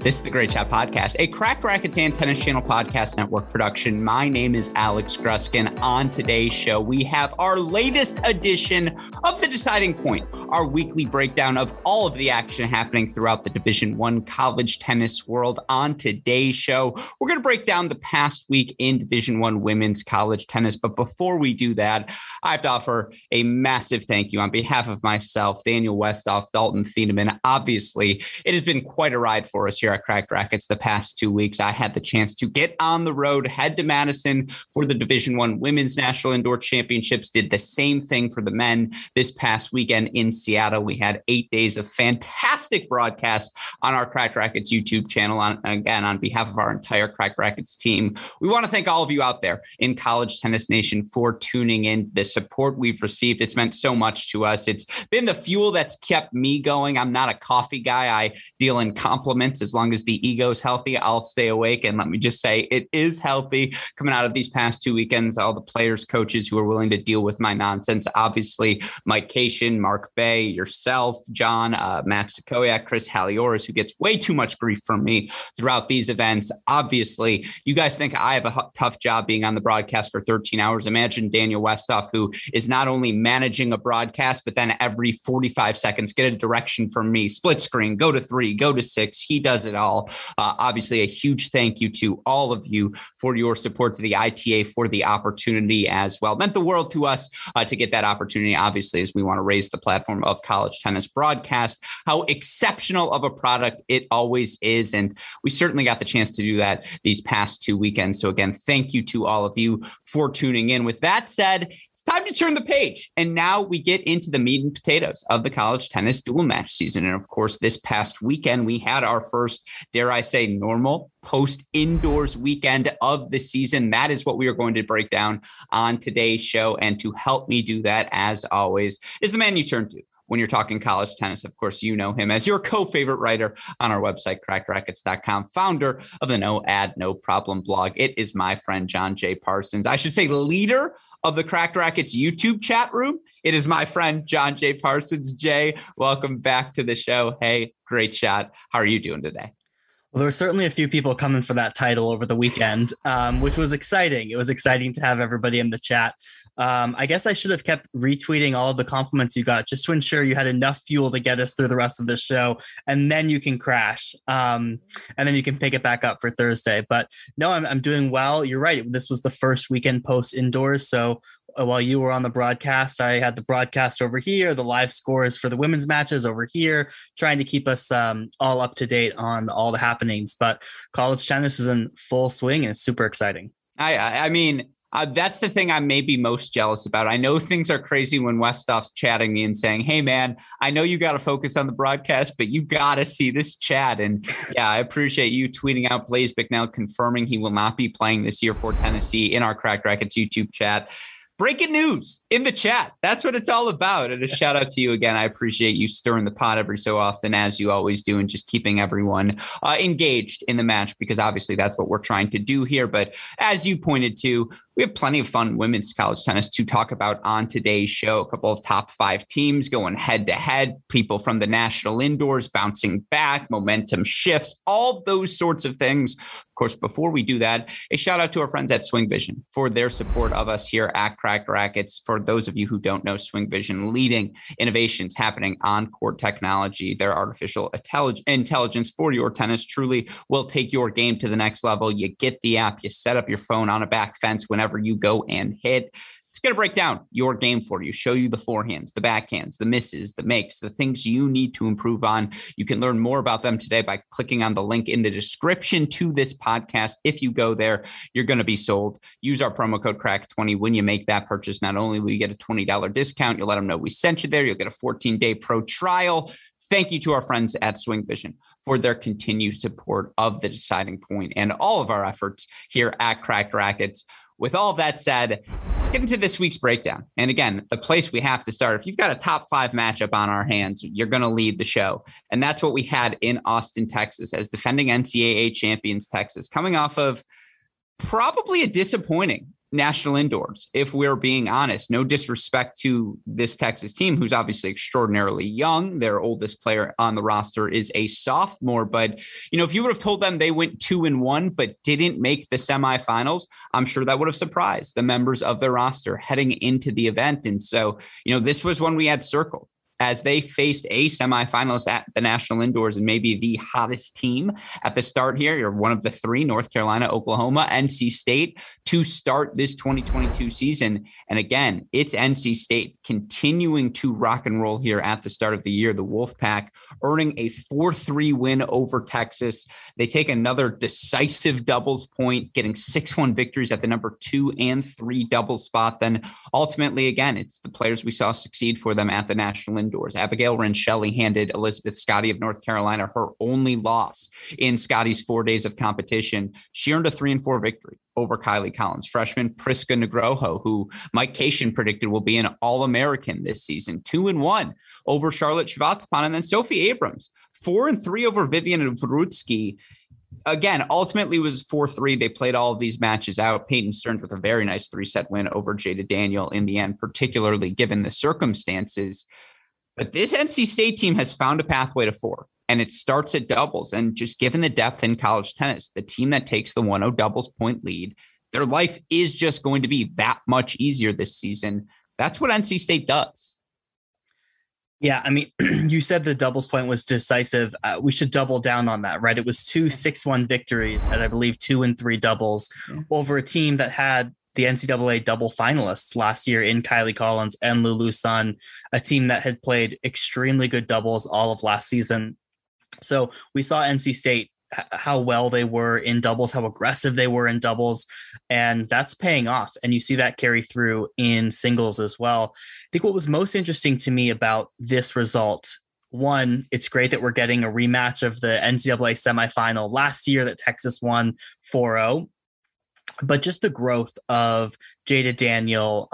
This is the Great Shot Podcast, a Crack Rackets and Tennis Channel podcast network production. My name is Alex Gruskin. On today's show, we have our latest edition of The Deciding Point, our weekly breakdown of all of the action happening throughout the Division I college tennis world. On today's show, we're going to break down the past week in Division I women's college tennis. But before we do that, I have to offer a massive thank you on behalf of myself, Daniel Westhoff, Dalton Thieneman. Obviously, it has been quite a ride for us here at Crack Rackets the past 2 weeks. I had the chance to get on the road, head to Madison for the Division I Women's National Indoor Championships, did the same thing for the men this past weekend in Seattle. We had 8 days of fantastic broadcasts on our Crack Rackets YouTube channel. On behalf of our entire Crack Rackets team, we want to thank all of you out there in college tennis nation for tuning in. The support we've received, it's meant so much to us. It's been the fuel that's kept me going. I'm not a coffee guy. I deal in compliments. As long as the ego's healthy, I'll stay awake. And let me just say, it is healthy coming out of these past 2 weekends. All the players, coaches who are willing to deal with my nonsense. Obviously, Mike Cation, Mark Bay, yourself, John, Matt Sikoyak, Chris Halioras, who gets way too much grief from me throughout these events. Obviously, you guys think I have a tough job being on the broadcast for 13 hours. Imagine Daniel Westhoff, who is not only managing a broadcast, but then every 45 seconds, get a direction from me, split screen, go to 3, go to 6. He does it all. Obviously, a huge thank you to all of you for your support, to the ITA for the opportunity as well. It meant the world to us to get that opportunity, obviously, as we want to raise the platform of college tennis broadcast, how exceptional of a product it always is. And we certainly got the chance to do that these past 2 weekends. So again, thank you to all of you for tuning in. With that said, it's time to turn the page. And now we get into the meat and potatoes of the college tennis dual match season. And of course, this past weekend, we had our first, dare I say, normal post-indoors weekend of the season. That is what we are going to break down on today's show. And to help me do that, as always, is the man you turn to when you're talking college tennis. Of course, you know him as your co-favorite writer on our website, crackrackets.com, founder of the No Ad, No Problem blog. It is my friend, John J. Parsons. I should say leader of the Crack Rackets YouTube chat room. It is my friend, John J. Parsons. Jay, welcome back to the show. Hey, Great Shot. How are you doing today? Well, there were certainly a few people coming for that title over the weekend, which was exciting. It was exciting to have everybody in the chat. I guess I should have kept retweeting all of the compliments you got just to ensure you had enough fuel to get us through the rest of the show. And then you can crash and then you can pick it back up for Thursday. But no, I'm doing well. You're right. This was the first weekend post indoors. So while you were on the broadcast, I had the broadcast over here, the live scores for the women's matches over here, trying to keep us all up to date on all the happenings. But college tennis is in full swing and it's super exciting. I mean, that's the thing I may be most jealous about. I know things are crazy when Westhoff's chatting me and saying, hey, man, I know you got to focus on the broadcast, but you got to see this chat. And yeah, I appreciate you tweeting out Blaze Bicknell confirming he will not be playing this year for Tennessee in our Crack Rackets YouTube chat. Breaking news in the chat. That's what it's all about. And a shout out to you again. I appreciate you stirring the pot every so often, as you always do, and just keeping everyone engaged in the match, because obviously that's what we're trying to do here. But as you pointed to, we have plenty of fun women's college tennis to talk about on today's show. A couple of top 5 teams going head to head, people from the national indoors bouncing back, momentum shifts, all those sorts of things. Of course, before we do that, a shout out to our friends at Swing Vision for their support of us here at Crack Rackets. For those of you who don't know, Swing Vision, leading innovations happening on court technology. Their artificial intelligence for your tennis truly will take your game to the next level. You get the app, you set up your phone on a back fence whenever you go and hit. It's going to break down your game for you, show you the forehands, the backhands, the misses, the makes, the things you need to improve on. You can learn more about them today by clicking on the link in the description to this podcast. If you go there, you're going to be sold. Use our promo code CRACK20 when you make that purchase. Not only will you get a $20 discount, you'll let them know we sent you there. You'll get a 14-day pro trial. Thank you to our friends at Swing Vision for their continued support of The Deciding Point and all of our efforts here at Crack Rackets. With all that said, let's get into this week's breakdown. And again, the place we have to start, if you've got a top five matchup on our hands, you're going to lead the show. And that's what we had in Austin, Texas, as defending NCAA champions Texas, coming off of probably a disappointing national indoors, if we're being honest. No disrespect to this Texas team, who's obviously extraordinarily young. Their oldest player on the roster is a sophomore, but you know, if you would have told them they went 2-1 but didn't make the semifinals, I'm sure that would have surprised the members of their roster heading into the event. And so, you know, this was one we had circled as they faced a semifinalist at the national indoors and maybe the hottest team at the start here. You're one of the three, North Carolina, Oklahoma, NC State, to start this 2022 season. And again, it's NC State continuing to rock and roll here at the start of the year. The Wolfpack earning a 4-3 win over Texas. They take another decisive doubles point, getting 6-1 victories at the number 2 and 3 double spot. Then ultimately, again, it's the players we saw succeed for them at the national indoors. Abigail Rencheli handed Elizabeth Scotty of North Carolina her only loss in Scotty's 4 days of competition. She earned a 3-4 victory over Kylie Collins. Freshman Priska Nugroho, who Mike Cation predicted will be an All-American this season, 2-1 over Charlotte Chavatipon. And then Sophie Abrams, 4-3 over Vivian Vrutsky. Again, ultimately was 4-3. They played all of these matches out. Peyton Stearns with a very nice 3-set win over Jada Daniel in the end, particularly given the circumstances. But this NC State team has found a pathway to 4, and it starts at doubles. And just given the depth in college tennis, the team that takes the 1-0 doubles point lead, their life is just going to be that much easier this season. That's what NC State does. Yeah, I mean, you said the doubles point was decisive. We should double down on that, right? It was 2-6-1 victories at, I believe, 2 and 3 doubles over a team that had the NCAA double finalists last year in Kylie Collins and Lulu Sun, a team that had played extremely good doubles all of last season. So we saw NC State, how well they were in doubles, how aggressive they were in doubles, and that's paying off. And you see that carry through in singles as well. I think what was most interesting to me about this result, one, it's great that we're getting a rematch of the NCAA semifinal last year that Texas won 4-0. But just the growth of Jada Daniel,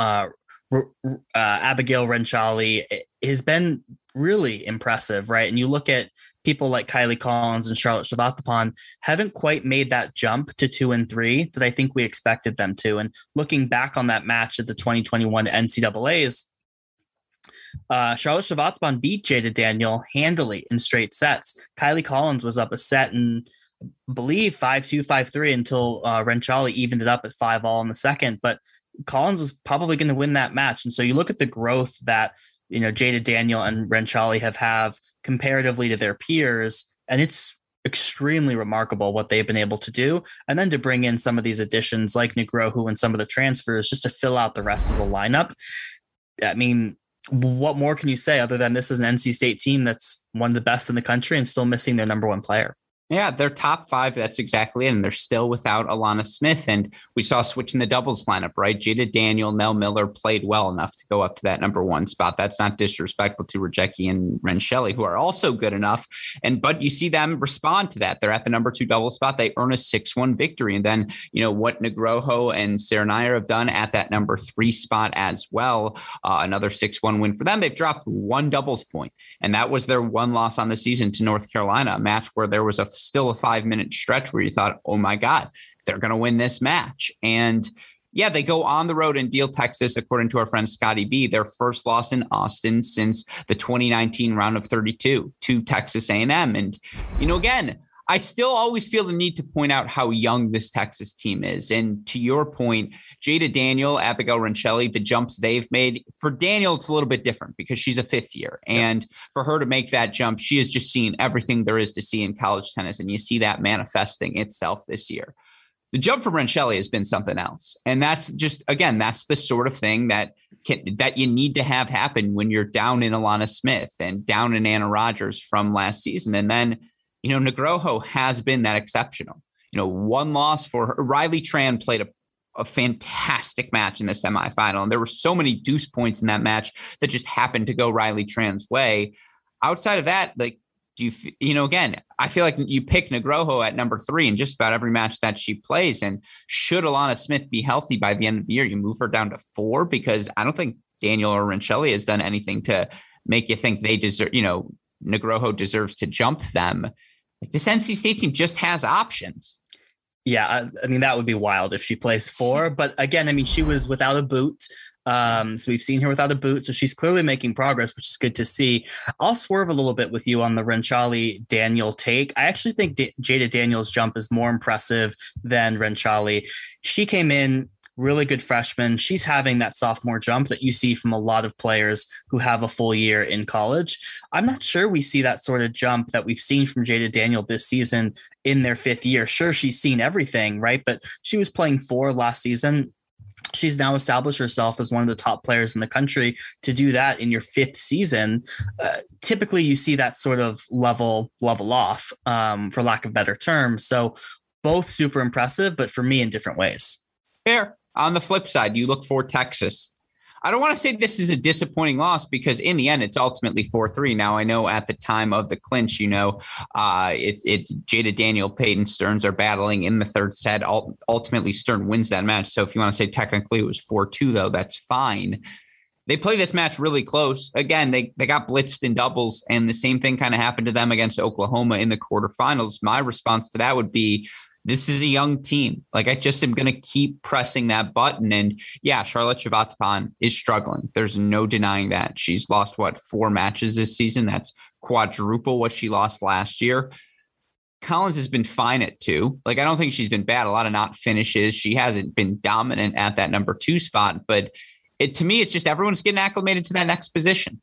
Abigail Rencheli has been really impressive, right? And you look at people like Kylie Collins and Charlotte Chavatipon haven't quite made that jump to 2 and 3 that I think we expected them to. And looking back on that match at the 2021 NCAAs, Charlotte Chavatipon beat Jada Daniel handily in straight sets. Kylie Collins was up a set and believe 5-2, 5-3 until Rencheli evened it up at 5-all in the second, but Collins was probably going to win that match. And so you look at the growth that, you know, Jada Daniel and Rencheli have comparatively to their peers, and it's extremely remarkable what they've been able to do. And then to bring in some of these additions like Nugroho and some of the transfers just to fill out the rest of the lineup. I mean, what more can you say other than this is an NC State team that's one of the best in the country and still missing their number one player? Yeah, they're top five. That's exactly it. And they're still without Alana Smith. And we saw a switch in the doubles lineup, right? Jada Daniel, Nell Miller played well enough to go up to that number one spot. That's not disrespectful to Rejeki and Rencheli, who are also good enough. And but you see them respond to that. They're at the number 2 double spot. They earn a 6-1 victory. And then, you know, what Nugroho and Serenaya have done at that number 3 spot as well. Another 6-1 win for them. They've dropped 1 doubles point. And that was their one loss on the season to North Carolina, a match where there was still a 5-minute stretch where you thought, oh my God, they're going to win this match. And yeah, they go on the road and deal Texas, according to our friend Scotty B, their first loss in Austin since the 2019 round of 32 to Texas A&M. And, you know, again, I still always feel the need to point out how young this Texas team is. And to your point, Jada Daniel, Abigail Rencheli, the jumps they've made. For Daniel, it's a little bit different because she's a 5th year. And for her to make that jump, she has just seen everything there is to see in college tennis. And you see that manifesting itself this year. The jump from Rencheli has been something else. And that's just, again, that's the sort of thing that that you need to have happen when you're down in Alana Smith and down in Anna Rogers from last season. And then, you know, Nugroho has been that exceptional. You know, one loss for her. Riley Tran played a fantastic match in the semifinal. And there were so many deuce points in that match that just happened to go Riley Tran's way. Outside of that, like, do you know, again, I feel like you pick Nugroho at number 3 in just about every match that she plays. And should Alana Smith be healthy by the end of the year, you move her down to 4, because I don't think Daniel or Rencheli has done anything to make you think they deserve, you know, Nugroho deserves to jump them. Like, this NC State team just has options. Yeah. I mean, that would be wild if she plays 4, but again, I mean, she was without a boot. So we've seen her without a boot. So she's clearly making progress, which is good to see. I'll swerve a little bit with you on the Rencheli Daniel take. I actually think Jada Daniel's jump is more impressive than Rencheli. She came in really good freshman. She's having that sophomore jump that you see from a lot of players who have a full year in college. I'm not sure we see that sort of jump that we've seen from Jada Daniel this season in their 5th year. Sure, she's seen everything, right? But she was playing 4 last season. She's now established herself as one of the top players in the country. To do that in your 5th season, typically you see that sort of level off, for lack of better term. So both super impressive, but for me in different ways. Fair. On the flip side, you look for Texas. I don't want to say this is a disappointing loss, because in the end, it's ultimately 4-3. Now, I know at the time of the clinch, you know, Jada Daniel, Peyton Stearns are battling in the 3rd set. Ultimately, Stearns wins that match. So if you want to say technically it was 4-2, though, that's fine. They play this match really close. Again, they got blitzed in doubles, and the same thing kind of happened to them against Oklahoma in the quarterfinals. My response to that would be, this is a young team. Like, I just am going to keep pressing that button. And yeah, Charlotte Chavatipon is struggling. There's no denying that. She's lost, 4 matches this season. That's quadruple what she lost last year. Collins has been fine at 2. Like, I don't think she's been bad. A lot of not finishes. She hasn't been dominant at that number 2 spot. But to me, it's just everyone's getting acclimated to that next position.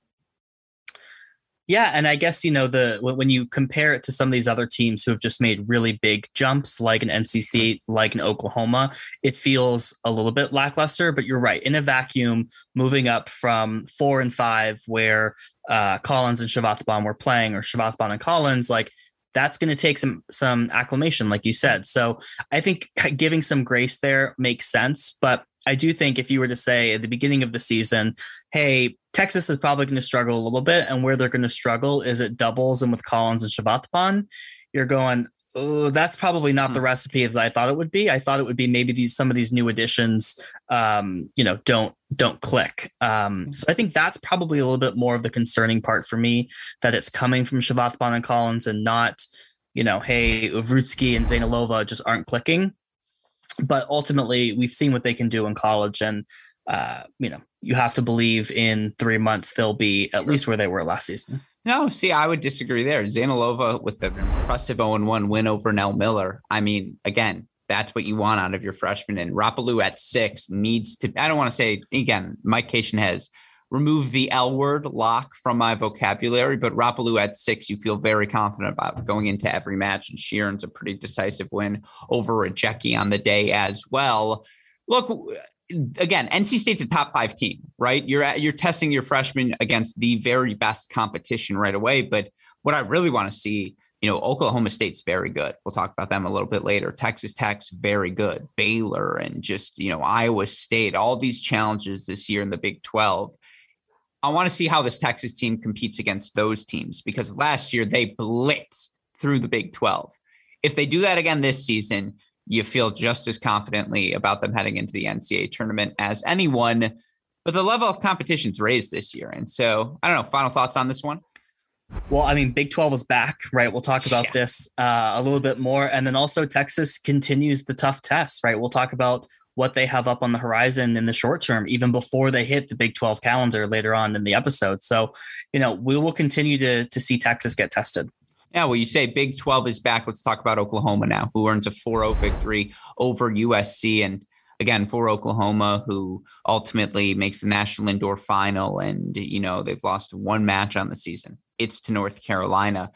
Yeah, and I guess, you know, when you compare it to some of these other teams who have just made really big jumps, like an NC State, like an Oklahoma, it feels a little bit lackluster. But you're right, in a vacuum, moving up from 4 and 5, where Collins and Chavatipon were playing, or Chavatipon and Collins, like, that's going to take some acclimation, like you said. So I think giving some grace there makes sense. But I do think if you were to say at the beginning of the season, hey, Texas is probably going to struggle a little bit, and where they're going to struggle is at doubles and with Collins and Chavatipon, you're going, oh, that's probably not the recipe that I thought it would be. I thought it would be maybe some of these new additions, you know, don't click. So I think that's probably a little bit more of the concerning part for me, that it's coming from Chavatipon and Collins and not, you know, hey, Vrutsky and Zainalova just aren't clicking. But ultimately, we've seen what they can do in college, and you know, you have to believe in 3 months they'll be at least where they were last season. No, see, I would disagree there. Zainalova with an impressive 0-1 win over Nell Miller. I mean, again, that's what you want out of your freshman. And Rapalou at 6 needs to, I don't want to say, again, Mike Cation has removed the L word, lock, from my vocabulary, but Rapalou at 6, you feel very confident about going into every match. And she earns a pretty decisive win over Rejeki on the day as well. Look, again, NC State's a top 5 team, right? You're testing your freshmen against the very best competition right away. But what I really want to see, you know, Oklahoma State's very good. We'll talk about them a little bit later. Texas Tech's very good. Baylor and just, you know, Iowa State, all these challenges this year in the Big 12. I want to see how this Texas team competes against those teams, because last year they blitzed through the Big 12. If they do that again this season, you feel just as confidently about them heading into the NCAA tournament as anyone, but the level of competition's raised this year. And so I don't know, final thoughts on this one? Well, I mean, Big 12 is back, right? We'll talk about this a little bit more. And then also Texas continues the tough tests, right? We'll talk about what they have up on the horizon in the short term, even before they hit the Big 12 calendar later on in the episode. So, you know, we will continue to see Texas get tested. Yeah, well, you say Big 12 is back. Let's talk about Oklahoma now, who earns a 4-0 victory over USC. And again, for Oklahoma, who ultimately makes the national indoor final. And, you know, they've lost 1 match on the season. It's to North Carolina.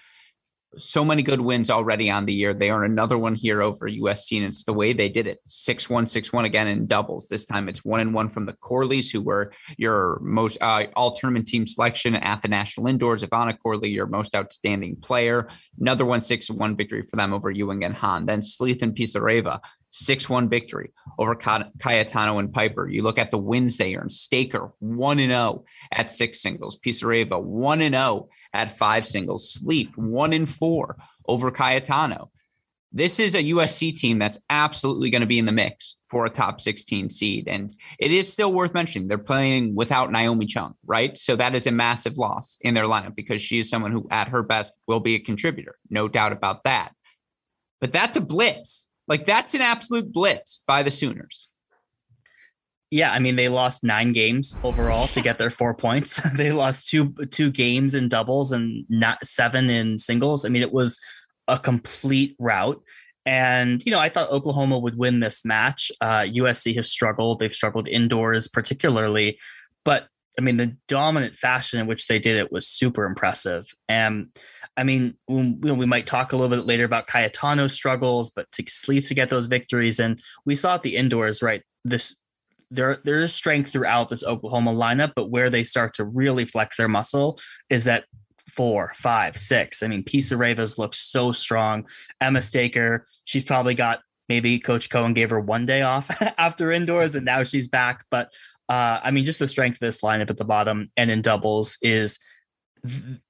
so many good wins already on the year. They are another one here over USC, and it's the way they did it. 6-1, 6-1 again in doubles. This time it's 1-1 from the Corleys, who were your most all-tournament team selection at the National Indoors. Ivana Corley, your most outstanding player. Another one, 6-1 victory for them over Ewing and Han. Then Sleeth and Pisareva, 6-1 victory over Cayetano and Piper. You look at the wins they earned. Staker, 1-0 at 6 singles. Pisareva, 1-0 at 5 singles. Sleeth, 1-4 over Cayetano. This is a USC team that's absolutely going to be in the mix for a top 16 seed. And it is still worth mentioning, they're playing without Naomi Chung, right? So that is a massive loss in their lineup, because she is someone who at her best will be a contributor. No doubt about that. But that's a blitz. Like, that's an absolute blitz by the Sooners. Yeah, I mean, they lost 9 games overall to get their 4 points. They lost two games in doubles and not 7 in singles. I mean, it was a complete rout. And, you know, I thought Oklahoma would win this match. USC has struggled. They've struggled indoors particularly. But, I mean, the dominant fashion in which they did it was super impressive. And I mean, we might talk a little bit later about Cayetano's struggles, but to Sleeth to get those victories. And we saw at the indoors, right? There is strength throughout this Oklahoma lineup, but where they start to really flex their muscle is at 4, 5, 6. I mean, Pisareva's looked so strong. Emma Staker, she's probably got, maybe Coach Cohen gave her one day off after indoors, and now she's back. But I mean, just the strength of this lineup at the bottom and in doubles is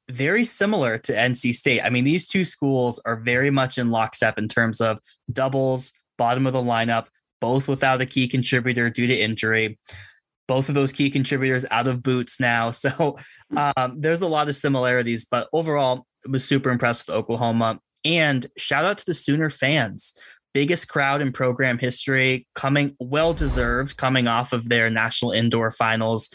very similar to NC State. I mean, these two schools are very much in lockstep in terms of doubles, bottom of the lineup, both without a key contributor due to injury. Both of those key contributors out of boots now. So there's a lot of similarities, but overall, it was super impressed with Oklahoma. And shout out to the Sooner fans. Biggest crowd in program history, coming well-deserved, coming off of their national indoor finals.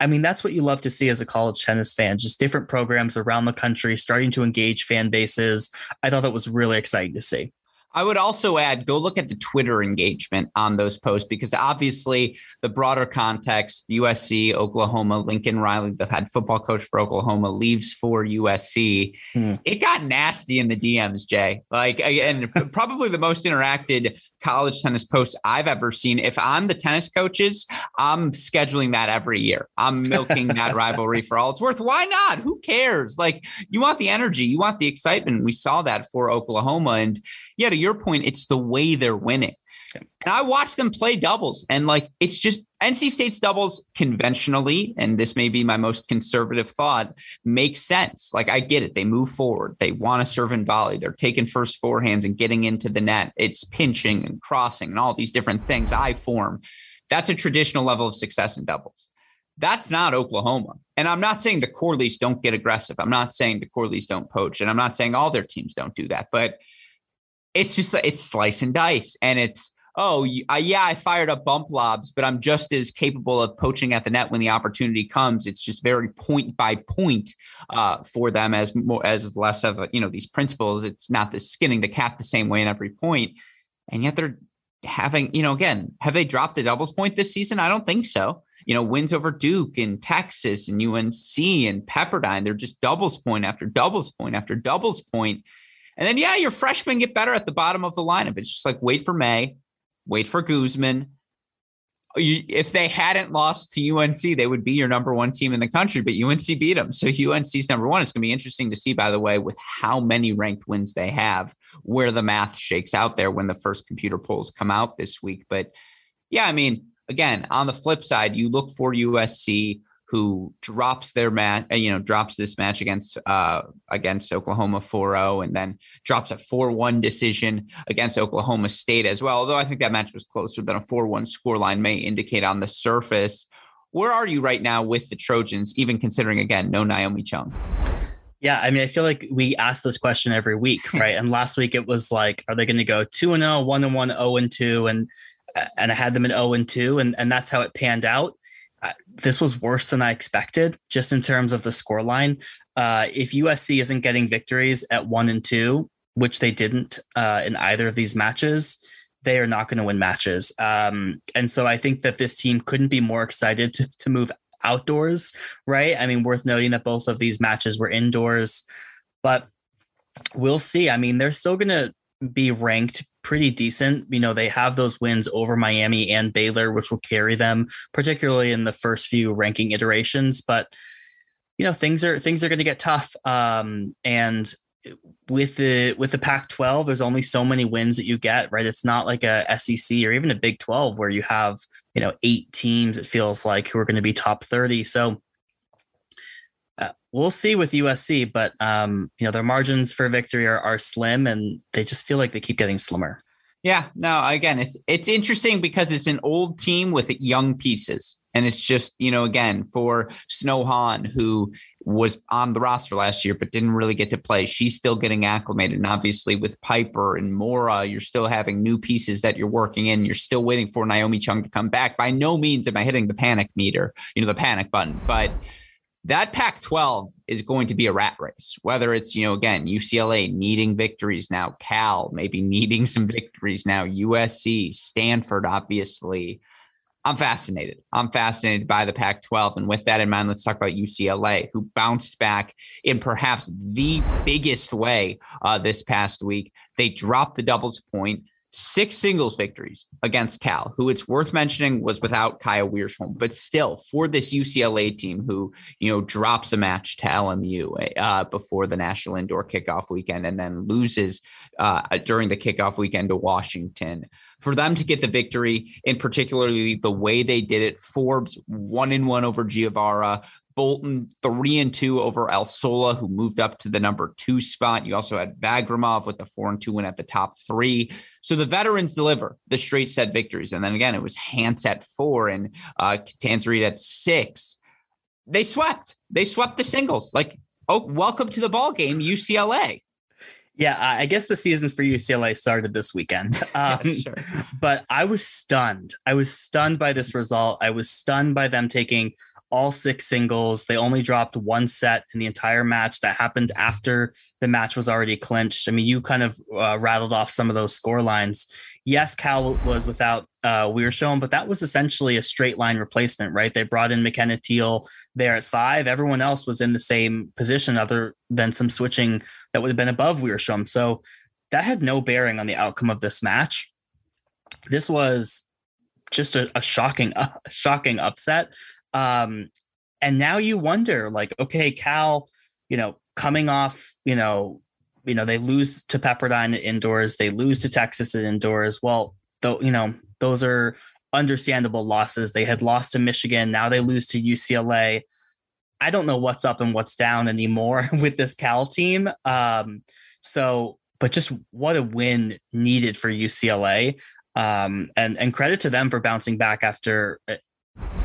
I mean, that's what you love to see as a college tennis fan, just different programs around the country starting to engage fan bases. I thought that was really exciting to see. I would also add, go look at the Twitter engagement on those posts, because obviously the broader context, USC, Oklahoma, Lincoln Riley, the head football coach for Oklahoma, leaves for USC. It got nasty in the DMs, Jay. Like, and probably the most interacted college tennis posts I've ever seen. If I'm the tennis coaches, I'm scheduling that every year. I'm milking that rivalry for all it's worth. Why not? Who cares? Like, you want the energy, you want the excitement. We saw that for Oklahoma. And yeah, to your point, it's the way they're winning. And I watched them play doubles, and like, it's just NC State's doubles conventionally, and this may be my most conservative thought, makes sense. Like, I get it. They move forward. They want to serve and volley. They're taking first forehands and getting into the net. It's pinching and crossing and all these different things. I form. That's a traditional level of success in doubles. That's not Oklahoma. And I'm not saying the Corleys don't get aggressive. I'm not saying the Corleys don't poach, and I'm not saying all their teams don't do that, but it's just, it's slice and dice, and it's, oh, yeah, I fired up bump lobs, but I'm just as capable of poaching at the net when the opportunity comes. It's just very point by point for them, as more, as less of a, you know, these principles. It's not the skinning the cat the same way in every point. And yet they're having, you know, again, have they dropped the doubles point this season? I don't think so. You know, wins over Duke and Texas and UNC and Pepperdine, they're just doubles point after doubles point after doubles point. And then, yeah, your freshmen get better at the bottom of the lineup. It's just like, wait for May, wait for Guzman. If they hadn't lost to UNC, they would be your number one team in the country, but UNC beat them. So UNC's number one. It's going to be interesting to see, by the way, with how many ranked wins they have, where the math shakes out there when the first computer polls come out this week. But yeah, I mean, again, on the flip side, you look for USC, who drops their match, you know, drops this match against Oklahoma 4-0, and then drops a 4-1 decision against Oklahoma State as well. Although I think that match was closer than a 4-1 scoreline may indicate on the surface. Where are you right now with the Trojans, even considering, again, no Naomi Chung? Yeah, I mean, I feel like we ask this question every week, right? And last week it was like, are they going to go 2-0, 1-1, 0-2? And I had them at 0-2, and that's how it panned out. This was worse than I expected, just in terms of the scoreline. If USC isn't getting victories at 1 and 2, which they didn't in either of these matches, they are not going to win matches. And so I think that this team couldn't be more excited to move outdoors, right? I mean, worth noting that both of these matches were indoors, but we'll see. I mean, they're still going to be ranked pretty decent. You know, they have those wins over Miami and Baylor, which will carry them, particularly in the first few ranking iterations. But, you know, things are going to get tough. And with the Pac-12, there's only so many wins that you get, right? It's not like a SEC or even a Big 12 where you have, you know, 8 teams, it feels like, who are going to be top 30. So we'll see with USC, but you know, their margins for victory are slim, and they just feel like they keep getting slimmer. Yeah, no, again, it's interesting because it's an old team with young pieces. And it's just, you know, again, for Snow Han, who was on the roster last year, but didn't really get to play. She's still getting acclimated. And obviously with Piper and Mora, you're still having new pieces that you're working in. You're still waiting for Naomi Chung to come back. By no means am I hitting the panic meter, you know, the panic button, but that Pac-12 is going to be a rat race, whether it's, you know, again, UCLA needing victories now, Cal maybe needing some victories now, USC, Stanford, obviously. I'm fascinated by the Pac-12. And with that in mind, let's talk about UCLA, who bounced back in perhaps the biggest way this past week. They dropped the doubles point, 6 singles victories against Cal, who, it's worth mentioning, was without Kaya Weersholm. But still, for this UCLA team who, you know, drops a match to LMU before the National Indoor Kickoff Weekend and then loses during the kickoff weekend to Washington. For them to get the victory, in particularly the way they did it, Forbes 1-1 over Giovara, Bolton 3-2 over El Sola, who moved up to the number 2 spot. You also had Vagramov with the 4-2 win at the top 3. So the veterans deliver the straight set victories. And then again, it was Hans at 4 and Tanzarite at 6. They swept the singles. Like, oh, welcome to the ball game, UCLA. Yeah, I guess the season for UCLA started this weekend, yeah, sure. But I was stunned. I was stunned by this result. I was stunned by them taking all 6 singles. They only dropped 1 set in the entire match. That happened after the match was already clinched. I mean, you kind of rattled off some of those score lines. Yes, Cal was without Weersholm, but that was essentially a straight line replacement, right? They brought in McKenna Teal there at 5. Everyone else was in the same position other than some switching that would have been above Weersholm. So that had no bearing on the outcome of this match. This was just a shocking upset. And now you wonder, like, okay, Cal, you know, coming off, you know, they lose to Pepperdine indoors, they lose to Texas indoors. Well, though, you know, those are understandable losses. They had lost to Michigan. Now they lose to UCLA. I don't know what's up and what's down anymore with this Cal team. But just what a win needed for UCLA. And credit to them for bouncing back after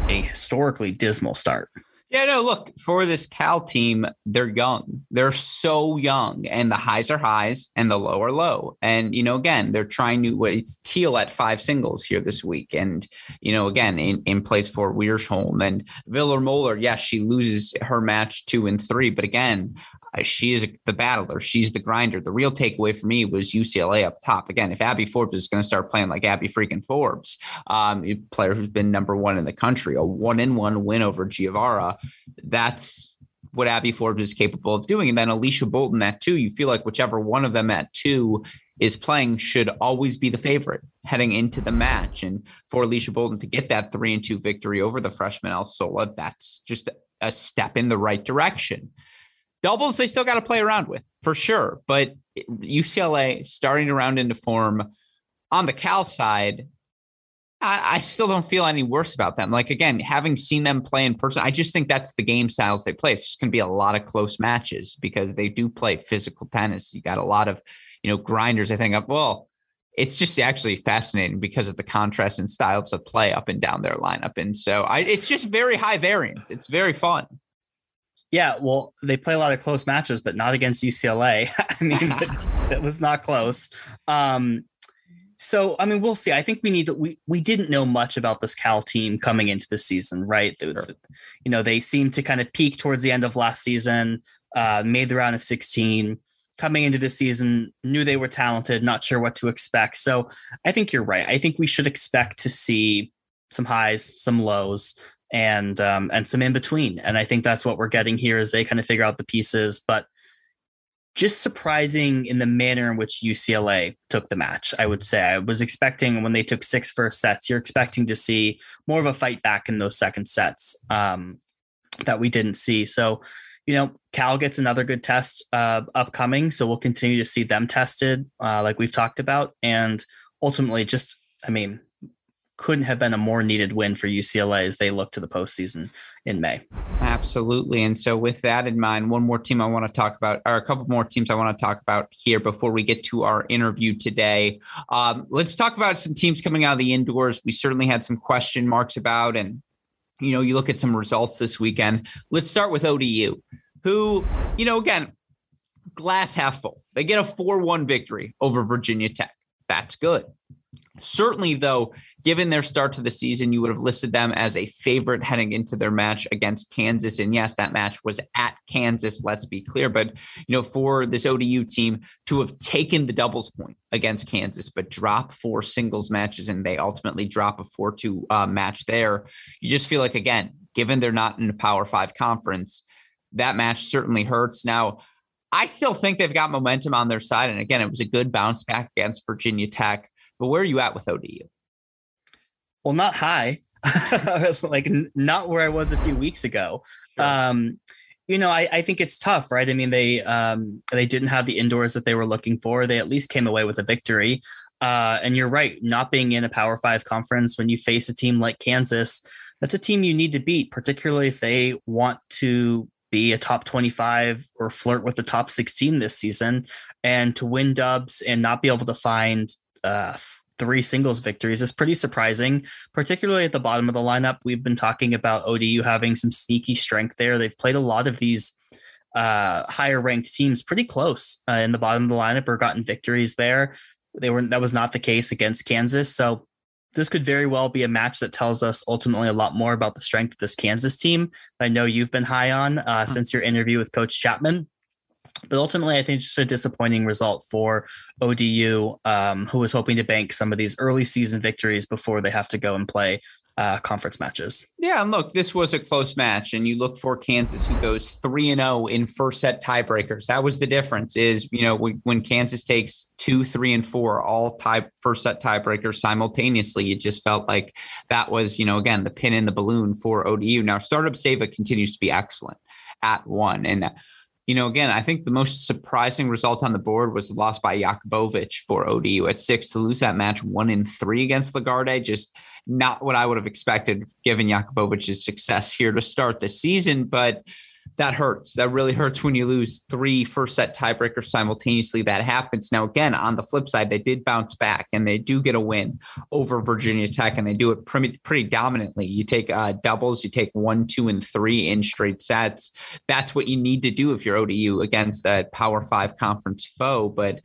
a historically dismal start. Yeah, no, look, for this Cal team, they're young. They're so young, and the highs are highs and the low are low. And, you know, again, they're trying new ways. Teal at 5 singles here this week. And, you know, again, in place for Weersholm and Villar-Moeller. Yes, she loses her match 2 and 3, but again, she is the battler. She's the grinder. The real takeaway for me was UCLA up top. Again, if Abby Forbes is going to start playing like Abby freaking Forbes, a player who's been number 1 in the country, a 1-1 win over Giovara, that's what Abby Forbes is capable of doing. And then Alicia Bolton at 2, you feel like whichever one of them at 2 is playing should always be the favorite heading into the match. And for Alicia Bolton to get that 3-2 victory over the freshman El Sola, that's just a step in the right direction. Doubles, they still got to play around with, for sure. But UCLA starting to round into form. On the Cal side, I still don't feel any worse about them. Like, again, having seen them play in person, I just think that's the game styles they play. It's just going to be a lot of close matches because they do play physical tennis. You got a lot of, you know, grinders. I think it's just actually fascinating because of the contrast in styles of play up and down their lineup. And so it's just very high variance. It's very fun. Yeah, well, they play a lot of close matches, but not against UCLA. I mean, that was not close. So, I mean, we'll see. I think we didn't know much about this Cal team coming into the season, right? Sure. You know, they seemed to kind of peak towards the end of last season, made the round of 16. Coming into this season, knew they were talented, not sure what to expect. So I think you're right. I think we should expect to see some highs, some lows, and some in between. And I think that's what we're getting here as they kind of figure out the pieces, but just surprising in the manner in which UCLA took the match, I would say. I was expecting when they took 6 first sets, you're expecting to see more of a fight back in those second sets that we didn't see. So, you know, Cal gets another good test upcoming. So we'll continue to see them tested like we've talked about. And ultimately just, I mean, couldn't have been a more needed win for UCLA as they look to the postseason in May. Absolutely. And so with that in mind, one more team I want to talk about, or a couple more teams I want to talk about here before we get to our interview today. Let's talk about some teams coming out of the indoors. We certainly had some question marks about, and, you know, you look at some results this weekend. Let's start with ODU, who, you know, again, glass half full. They get a 4-1 victory over Virginia Tech. That's good. Certainly, though, given their start to the season, you would have listed them as a favorite heading into their match against Kansas. And yes, that match was at Kansas, let's be clear. But, you know, for this ODU team to have taken the doubles point against Kansas, but drop 4 singles matches, and they ultimately drop a 4-2 match there, you just feel like, again, given they're not in the Power 5 conference, that match certainly hurts. Now, I still think they've got momentum on their side. And again, it was a good bounce back against Virginia Tech. But where are you at with ODU? Well, not high, like not where I was a few weeks ago. Sure. You know, I think it's tough, right? I mean, they didn't have the indoors that they were looking for. They at least came away with a victory. And you're right, not being in a Power 5 conference when you face a team like Kansas, that's a team you need to beat, particularly if they want to be a top 25 or flirt with the top 16 this season. And to win dubs and not be able to find 3 singles victories is pretty surprising, particularly at the bottom of the lineup. We've been talking about ODU having some sneaky strength there. They've played a lot of these higher ranked teams pretty close in the bottom of the lineup or gotten victories there. That was not the case against Kansas. So this could very well be a match that tells us ultimately a lot more about the strength of this Kansas team. I know you've been high on since your interview with Coach Chapman. But ultimately, I think just a disappointing result for ODU, who was hoping to bank some of these early season victories before they have to go and play conference matches. Yeah, and look, this was a close match, and you look for Kansas, who goes 3-0 in first set tiebreakers. That was the difference is, you know, when Kansas takes 2, 3, and 4, all first set tiebreakers simultaneously, it just felt like that was, you know, again, the pin in the balloon for ODU. Now, Startup Sava continues to be excellent at 1, and you know, again, I think the most surprising result on the board was the loss by Jakubovic for ODU at 6 to lose that match 1-3 against Lagarde. Just not what I would have expected given Jakubovic's success here to start the season, but that hurts. That really hurts when you lose 3 first set tiebreakers simultaneously. That happens. Now, again, on the flip side, they did bounce back and they do get a win over Virginia Tech, and they do it pretty dominantly. You take doubles, you take 1, 2, and 3 in straight sets. That's what you need to do if you're ODU against a Power 5 conference foe. But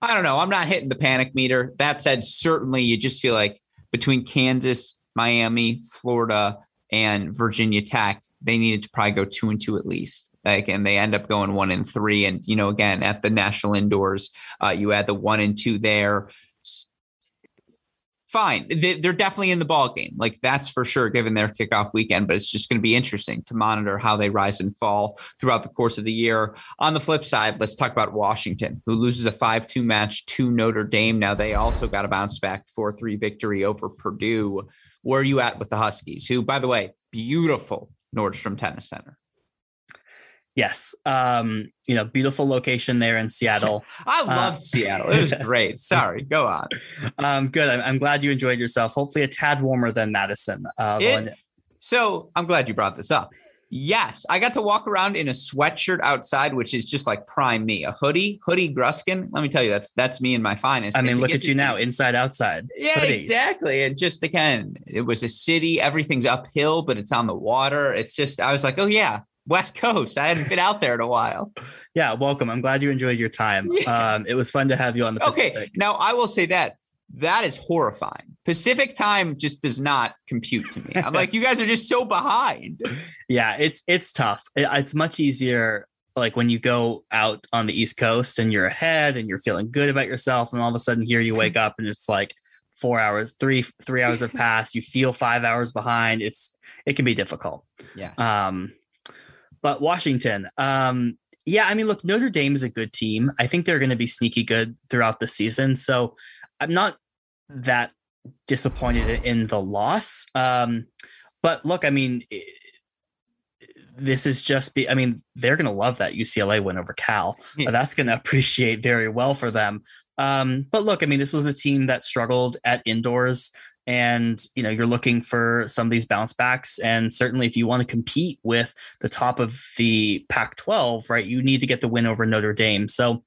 I don't know. I'm not hitting the panic meter. That said, certainly you just feel like between Kansas, Miami, Florida, and Virginia Tech, they needed to probably go 2-2 at least, like, and they end up going 1-3. And, you know, again, at the national indoors, you add the 1 and 2 there. Fine. They're definitely in the ball game. Like, that's for sure, given their kickoff weekend, but it's just going to be interesting to monitor how they rise and fall throughout the course of the year. On the flip side, let's talk about Washington, who loses a 5-2 match to Notre Dame. Now they also got a bounce back 4-3 victory over Purdue. Where are you at with the Huskies, who, by the way, beautiful Nordstrom Tennis Center? Yes. You know, beautiful location there in Seattle. I loved Seattle. It was great. Sorry. Go on. Good. I'm glad you enjoyed yourself. Hopefully a tad warmer than Madison. So I'm glad you brought this up. Yes. I got to walk around in a sweatshirt outside, which is just like prime me. A hoodie Gruskin. Let me tell you, that's me in my finest. I mean, look at you now, inside, outside. Yeah, hoodies. Exactly. And just, again, it was a city. Everything's uphill, but it's on the water. It's just, I was like, oh yeah, West Coast. I hadn't been out there in a while. Yeah. Welcome. I'm glad you enjoyed your time. Yeah. It was fun to have you on the Pacific. Okay. Now I will say that is horrifying. Pacific time just does not compute to me. I'm like, you guys are just so behind. Yeah, it's tough. It's much easier, like, when you go out on the East Coast and you're ahead and you're feeling good about yourself, and all of a sudden here you wake up and it's like 4 hours, three hours have passed. You feel 5 hours behind. It can be difficult. Yeah. But Washington, Yeah, I mean, look, Notre Dame is a good team. I think they're going to be sneaky good throughout the season. So I'm not that disappointed in the loss. But look, I mean, this is just I mean, they're going to love that UCLA win over Cal. Yeah. That's going to appreciate very well for them. But look, I mean, this was a team that struggled at indoors. And, you know, you're looking for some of these bounce backs. And certainly if you want to compete with the top of the Pac-12, right, you need to get the win over Notre Dame. So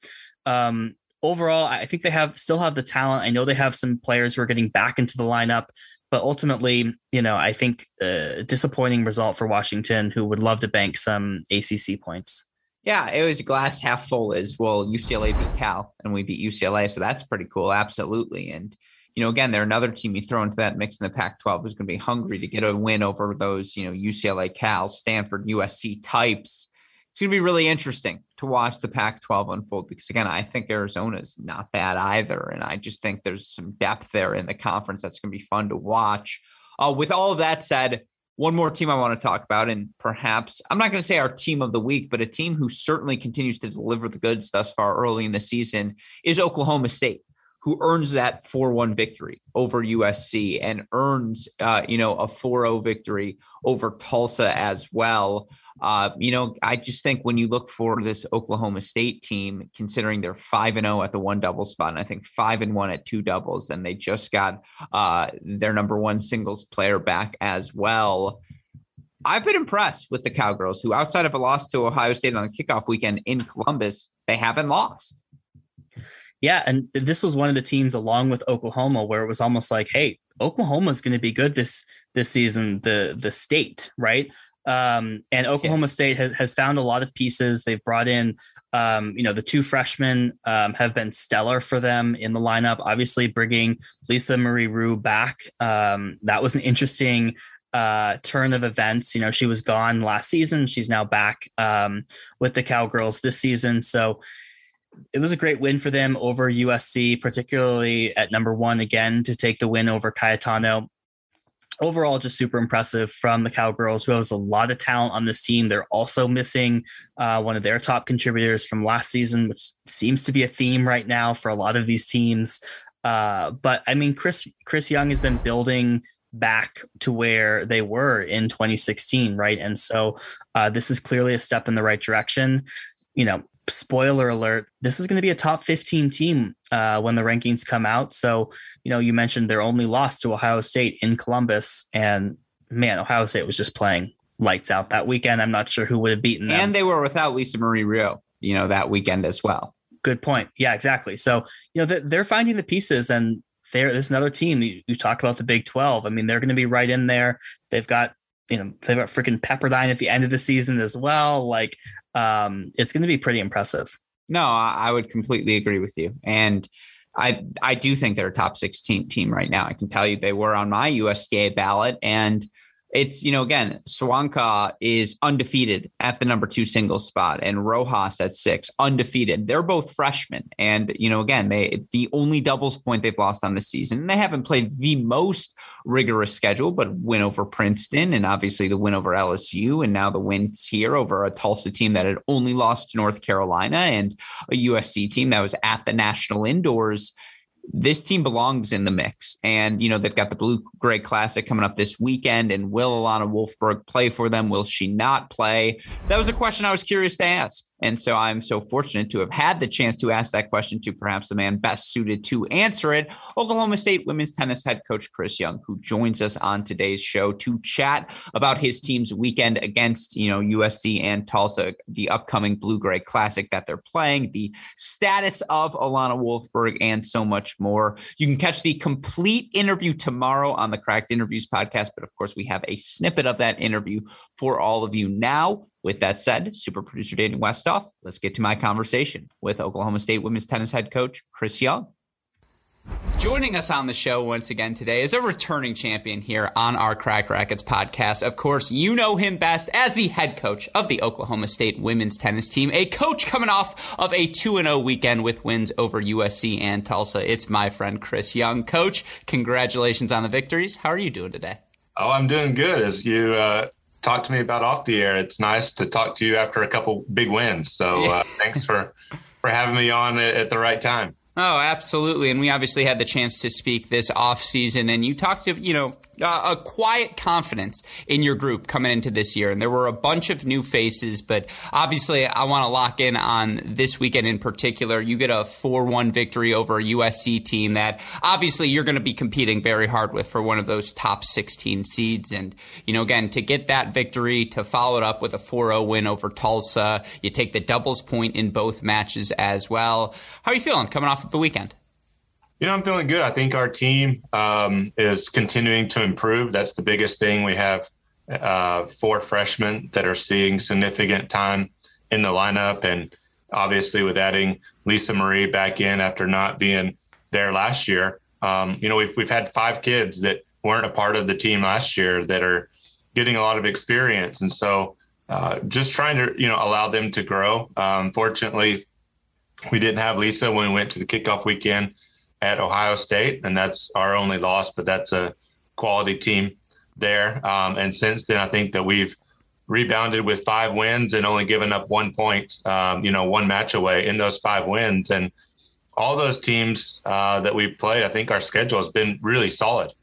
overall, I think they still have the talent. I know they have some players who are getting back into the lineup. But ultimately, you know, I think a disappointing result for Washington, who would love to bank some ACC points. Yeah, it was glass half full as well. UCLA beat Cal and we beat UCLA. So that's pretty cool. Absolutely. And you know, again, they're another team you throw into that mix in the Pac-12 who's going to be hungry to get a win over those, you know, UCLA, Cal, Stanford, USC types. It's going to be really interesting to watch the Pac-12 unfold because, again, I think Arizona's not bad either. And I just think there's some depth there in the conference that's going to be fun to watch. With all of that said, one more team I want to talk about, and perhaps I'm not going to say our team of the week, but a team who certainly continues to deliver the goods thus far early in the season is Oklahoma State, who earns that 4-1 victory over USC and earns, you know, a 4-0 victory over Tulsa as well. You know, I just think when you look for this Oklahoma State team, considering they're 5-0 at the one double spot, and I think 5-1 at two doubles, and they just got their number one singles player back as well. I've been impressed with the Cowgirls, who outside of a loss to Ohio State on the kickoff weekend in Columbus, they haven't lost. Yeah, and this was one of the teams, along with Oklahoma, where it was almost like, "Hey, Oklahoma's going to be good this season." The state, right? And Oklahoma State has found a lot of pieces. They've brought in, you know, the two freshmen have been stellar for them in the lineup. Obviously, bringing Lisa Marie Rue back, that was an interesting turn of events. You know, she was gone last season. She's now back with the Cowgirls this season. So it was a great win for them over USC, particularly at number one again, to take the win over Cayetano. Overall, just super impressive from the Cowgirls, who has a lot of talent on this team. They're also missing one of their top contributors from last season, which seems to be a theme right now for a lot of these teams. But I mean, Chris Young has been building back to where they were in 2016. Right. And so this is clearly a step in the right direction. You know, spoiler alert, this is going to be a top 15 team when the rankings come out. So, you know, you mentioned their only loss to Ohio State in Columbus, and man, Ohio State was just playing lights out that weekend. I'm not sure who would have beaten them. And they were without Lisa Marie Rio, you know, that weekend as well. Good point. Yeah, exactly. So, you know, they're finding the pieces, and there's another team. You talk about the Big 12. I mean, they're going to be right in there. They've got freaking Pepperdine at the end of the season as well. Like, it's going to be pretty impressive. No, I would completely agree with you. And I do think they're a top 16 team right now. I can tell you they were on my USDA ballot. And it's, you know, again, Swanka is undefeated at the number two single spot, and Rojas at 6, undefeated. They're both freshmen. And, you know, again, the only doubles point they've lost on the season, and they haven't played the most rigorous schedule, but win over Princeton and obviously the win over LSU. And now the wins here over a Tulsa team that had only lost to North Carolina and a USC team that was at the National Indoors. This team belongs in the mix, and, you know, they've got the Blue Gray Classic coming up this weekend, and will Alana Wolfberg play for them? Will she not play? That was a question I was curious to ask. And so I'm so fortunate to have had the chance to ask that question to perhaps the man best suited to answer it, Oklahoma State women's tennis head coach Chris Young, who joins us on today's show to chat about his team's weekend against, you know, USC and Tulsa, the upcoming Blue Gray Classic that they're playing, the status of Alana Wolfberg, and so much more. You can catch the complete interview tomorrow on the Cracked Interviews podcast, but of course we have a snippet of that interview for all of you now. With that said, super producer Daniel Westhoff, let's get to my conversation with Oklahoma State women's tennis head coach Chris Young. Joining us on the show once again today is a returning champion here on our Crack Rackets podcast. Of course, you know him best as the head coach of the Oklahoma State women's tennis team, a coach coming off of a 2-0 weekend with wins over USC and Tulsa. It's my friend Chris Young. Coach, congratulations on the victories. How are you doing today? Oh, I'm doing good. As you talked to me about off the air. It's nice to talk to you after a couple big wins. So thanks for having me on at the right time. Oh, absolutely. And we obviously had the chance to speak this off season, and you talked to, a quiet confidence in your group coming into this year. And there were a bunch of new faces, but obviously I want to lock in on this weekend in particular. You get a 4-1 victory over a USC team that obviously you're going to be competing very hard with for one of those top 16 seeds. And, again, to get that victory, to follow it up with a 4-0 win over Tulsa, you take the doubles point in both matches as well. How are you feeling coming off the weekend? I'm feeling good. I think our team is continuing to improve. That's the biggest thing. We have 4 freshmen that are seeing significant time in the lineup, and obviously with adding Lisa Marie back in after not being there last year, we've had 5 kids that weren't a part of the team last year that are getting a lot of experience, and so just trying to allow them to grow. Fortunately, we didn't have Lisa when we went to the kickoff weekend at Ohio State, and that's our only loss, but that's a quality team there. And since then, I think that we've rebounded with 5 wins and only given up 1 point, one match away in those 5 wins. And all those teams that we've played, I think our schedule has been really solid.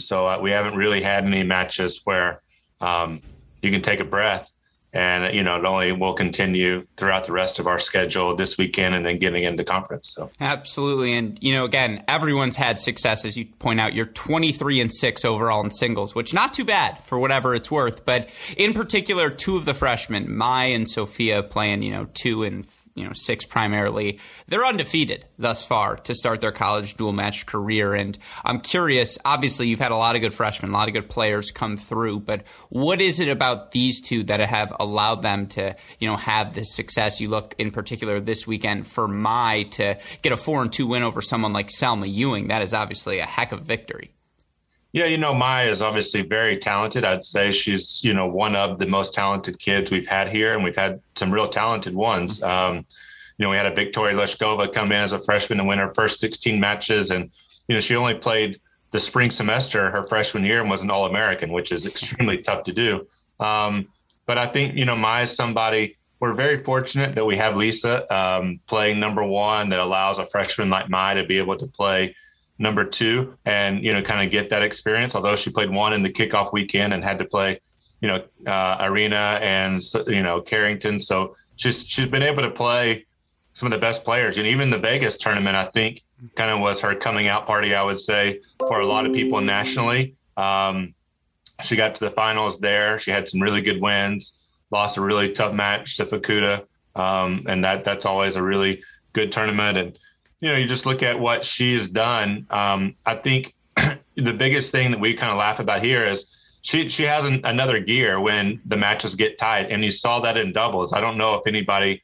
So we haven't really had any matches where you can take a breath. And, it only will continue throughout the rest of our schedule this weekend and then getting into conference. So absolutely. And, again, everyone's had success. As you point out, you're 23-6 overall in singles, which not too bad for whatever it's worth. But in particular, 2 of the freshmen, Mai and Sophia, playing, 2 and 6 primarily, they're undefeated thus far to start their college dual match career. And I'm curious, obviously you've had a lot of good freshmen, a lot of good players come through, but what is it about these 2 that have allowed them to, have this success? You look in particular this weekend for Mai to get a 4-2 win over someone like Selma Ewing. That is obviously a heck of a victory. Yeah, Mai is obviously very talented. I'd say she's, one of the most talented kids we've had here, and we've had some real talented ones. We had a Victoria Leshkova come in as a freshman and win her first 16 matches. And, she only played the spring semester her freshman year and was an All-American, which is extremely tough to do. But I think, Mai is somebody, we're very fortunate that we have Lisa playing number 1, that allows a freshman like Mai to be able to play number 2 and, kind of get that experience. Although she played 1 in the kickoff weekend and had to play, Arena and, Carrington. So she's been able to play some of the best players. And even the Vegas tournament, I think, kind of was her coming out party, I would say, for a lot of people nationally. She got to the finals there. She had some really good wins, lost a really tough match to Fukuda. And that's always a really good tournament. And, you just look at what she's done. I think the biggest thing that we kind of laugh about here is she has another gear when the matches get tight, and you saw that in doubles. I don't know if anybody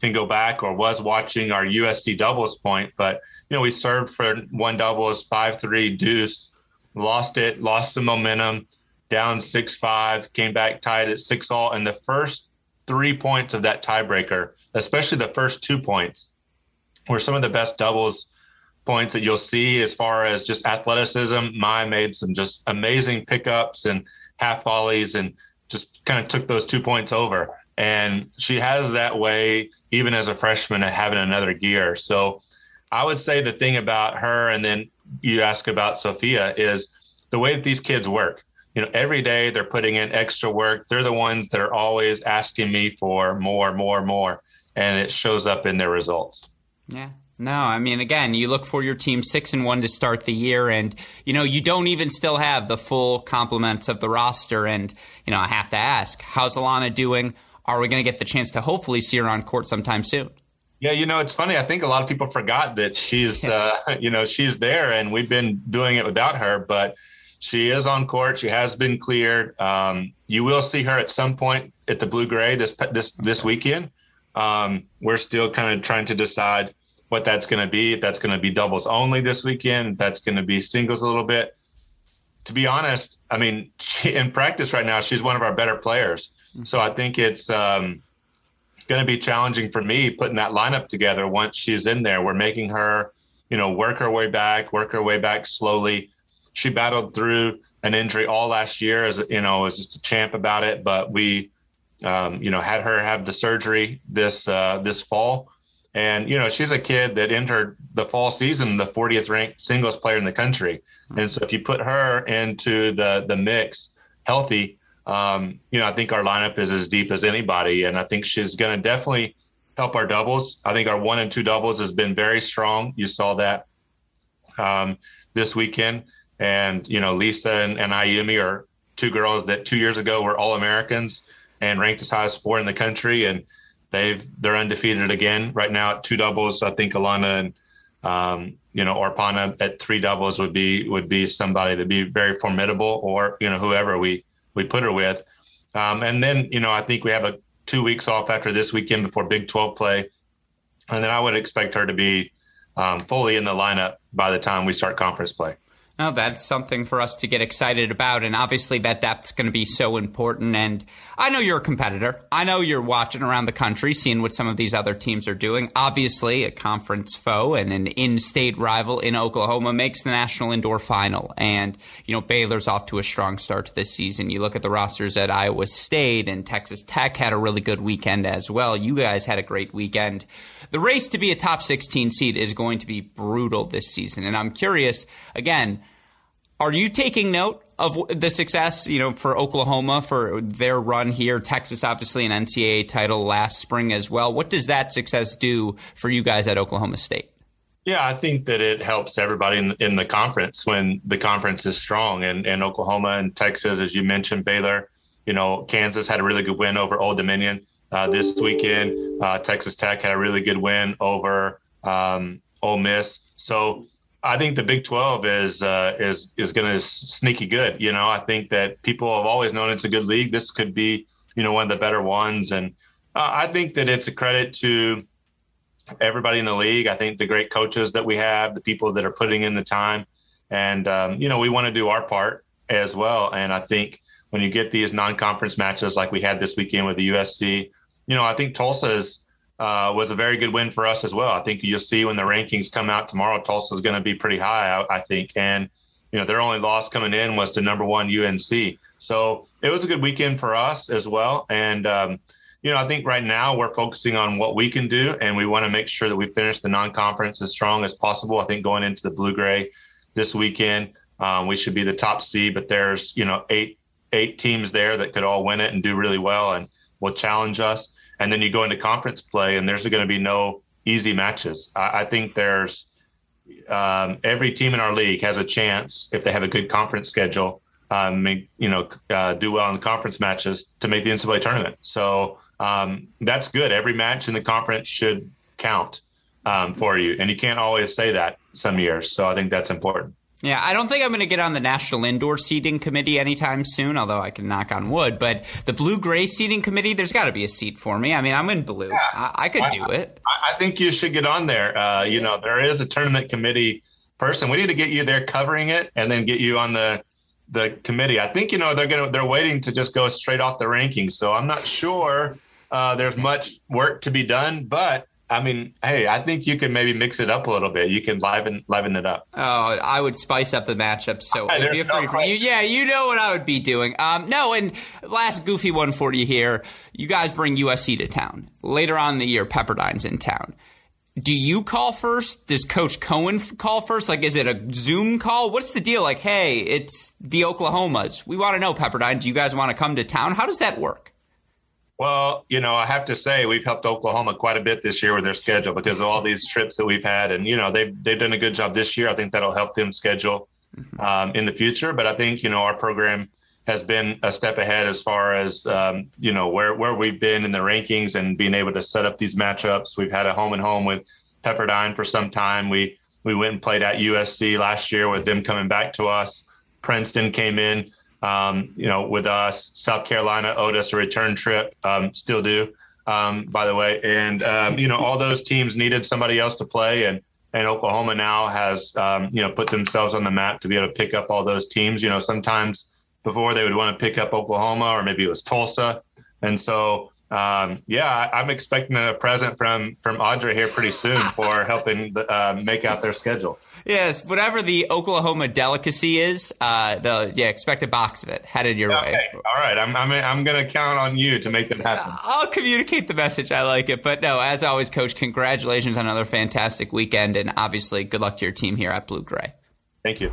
can go back or was watching our USC doubles point, but, we served for 1 doubles, 5-3 deuce, lost some momentum, down 6-5, came back tied at 6-all. And the first 3 points of that tiebreaker, especially the first 2 points, were some of the best doubles points that you'll see as far as just athleticism. Mai made some just amazing pickups and half volleys and just kind of took those 2 points over. And she has that way, even as a freshman, of having another gear. So I would say the thing about her, and then you ask about Sophia, is the way that these kids work. Every day they're putting in extra work. They're the ones that are always asking me for more. And it shows up in their results. Yeah. No, I mean, again, you look for your team 6-1 to start the year, and, you don't even still have the full complements of the roster. And, I have to ask, how's Alana doing? Are we going to get the chance to hopefully see her on court sometime soon? Yeah, it's funny. I think a lot of people forgot that she's, she's there, and we've been doing it without her, but she is on court. She has been cleared. You will see her at some point at the Blue Gray this weekend. We're still kind of trying to decide what that's going to be, if that's going to be doubles only this weekend, if that's going to be singles a little bit. To be honest, I mean, in practice right now, she's one of our better players. So I think it's going to be challenging for me putting that lineup together once she's in there. We're making her, work her way back slowly. She battled through an injury all last year, as you know, I was just a champ about it. But we, had her have the surgery this fall. And, she's a kid that entered the fall season, the 40th ranked singles player in the country. And so if you put her into the mix healthy, I think our lineup is as deep as anybody. And I think she's going to definitely help our doubles. I think our 1 and 2 doubles has been very strong. You saw that this weekend. And, Lisa and Ayumi are two girls that 2 years ago were All-Americans and ranked as high as 4 in the country. And they're undefeated again right now at 2 doubles. I think Alana and Orpana at 3 doubles would be somebody that'd be very formidable, or whoever we put her with. And then I think we have 2 weeks off after this weekend before Big 12 play, and then I would expect her to be fully in the lineup by the time we start conference play. No, that's something for us to get excited about, and obviously that depth's going to be so important. And I know you're a competitor. I know you're watching around the country, seeing what some of these other teams are doing. Obviously, a conference foe and an in-state rival in Oklahoma makes the National Indoor Final, and Baylor's off to a strong start this season. You look at the rosters at Iowa State, and Texas Tech had a really good weekend as well. You guys had a great weekend. The race to be a top 16 seed is going to be brutal this season, and I'm curious, again, are you taking note of the success, for Oklahoma, for their run here? Texas, obviously, an NCAA title last spring as well. What does that success do for you guys at Oklahoma State? Yeah, I think that it helps everybody in the conference when the conference is strong. And Oklahoma and Texas, as you mentioned, Baylor, Kansas had a really good win over Old Dominion this weekend. Texas Tech had a really good win over Ole Miss. So I think the Big 12 is going to sneaky good. I think that people have always known it's a good league. This could be, one of the better ones. And I think that it's a credit to everybody in the league. I think the great coaches that we have, the people that are putting in the time, and, we want to do our part as well. And I think when you get these non-conference matches like we had this weekend with the USC, I think Tulsa's was a very good win for us as well. I think you'll see when the rankings come out tomorrow, Tulsa's going to be pretty high, I think. And, their only loss coming in was to #1 UNC. So it was a good weekend for us as well. And, I think right now we're focusing on what we can do, and we want to make sure that we finish the non-conference as strong as possible. I think going into the Blue Gray this weekend, we should be the top seed, but there's, eight teams there that could all win it and do really well and will challenge us. And then you go into conference play, and there's going to be no easy matches. I think there's every team in our league has a chance, if they have a good conference schedule, do well in the conference matches, to make the NCAA tournament. So that's good. Every match in the conference should count for you. And you can't always say that some years. So I think that's important. Yeah, I don't think I'm going to get on the National Indoor Seating Committee anytime soon, although I can knock on wood. But the Blue-Gray Seating Committee, there's got to be a seat for me. I mean, I'm in blue. Yeah, I could do it. I think you should get on there. There is a tournament committee person. We need to get you there covering it and then get you on the committee. I think, they're waiting to just go straight off the rankings. So I'm not sure there's much work to be done, but I mean, hey, I think you can maybe mix it up a little bit. You can liven it up. Oh, I would spice up the matchup. So it'd be free for you. Yeah, what I would be doing. And last goofy one for you here. You guys bring USC to town. Later on in the year, Pepperdine's in town. Do you call first? Does Coach Cohen call first? Like, is it a Zoom call? What's the deal? Like, hey, it's the Oklahomas. We want to know, Pepperdine, do you guys want to come to town? How does that work? Well, I have to say we've helped Oklahoma quite a bit this year with their schedule because of all these trips that we've had. And, they've done a good job this year. I think that'll help them schedule in the future. But I think, our program has been a step ahead as far as, where we've been in the rankings and being able to set up these matchups. We've had a home and home with Pepperdine for some time. We went and played at USC last year with them coming back to us. Princeton came in. With us, South Carolina owed us a return trip, still do, by the way. And, all those teams needed somebody else to play. And Oklahoma now has, put themselves on the map to be able to pick up all those teams. Sometimes before they would want to pick up Oklahoma or maybe it was Tulsa. And so Yeah, I'm expecting a present from Audra here pretty soon for helping make out their schedule. Yes, whatever the Oklahoma delicacy is, expect a box of it headed your way. All right, I'm gonna count on you to make that happen. I'll communicate the message. I like it, but no, as always, Coach, congratulations on another fantastic weekend, and obviously, good luck to your team here at Blue Gray. Thank you.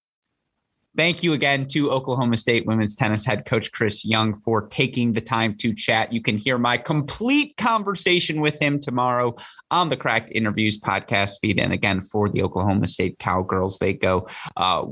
Thank you again to Oklahoma State women's tennis head coach Chris Young for taking the time to chat. You can hear my complete conversation with him tomorrow on the Cracked Interviews podcast feed. And again, for the Oklahoma State Cowgirls, they go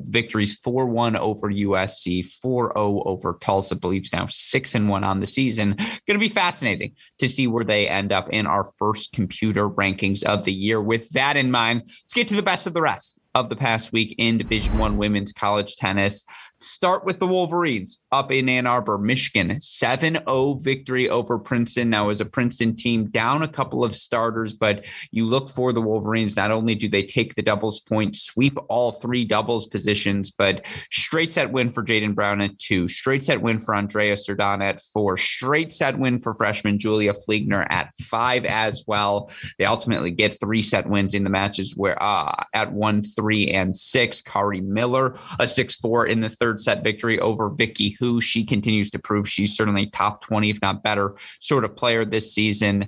victories 4-1 over USC, 4-0 over Tulsa, believes now 6-1 on the season. Going to be fascinating to see where they end up in our first computer rankings of the year. With that in mind, let's get to the best of the rest of the past week in Division I women's college tennis. Start with the Wolverines up in Ann Arbor, Michigan. 7-0 victory over Princeton. Now, as a Princeton team down a couple of starters, but you look for the Wolverines. Not only do they take the doubles point, sweep all three doubles positions, but straight set win for Jaden Brown at 2, straight set win for Andrea Cerdana at 4, straight set win for freshman Julia Fliegner at 5 as well. They ultimately get 3-set wins in the matches where at 1, 3, and 6. Kari Miller, a 6-4 in the third set victory over Vicky Hu. She continues to prove she's certainly top 20, if not better, sort of player this season.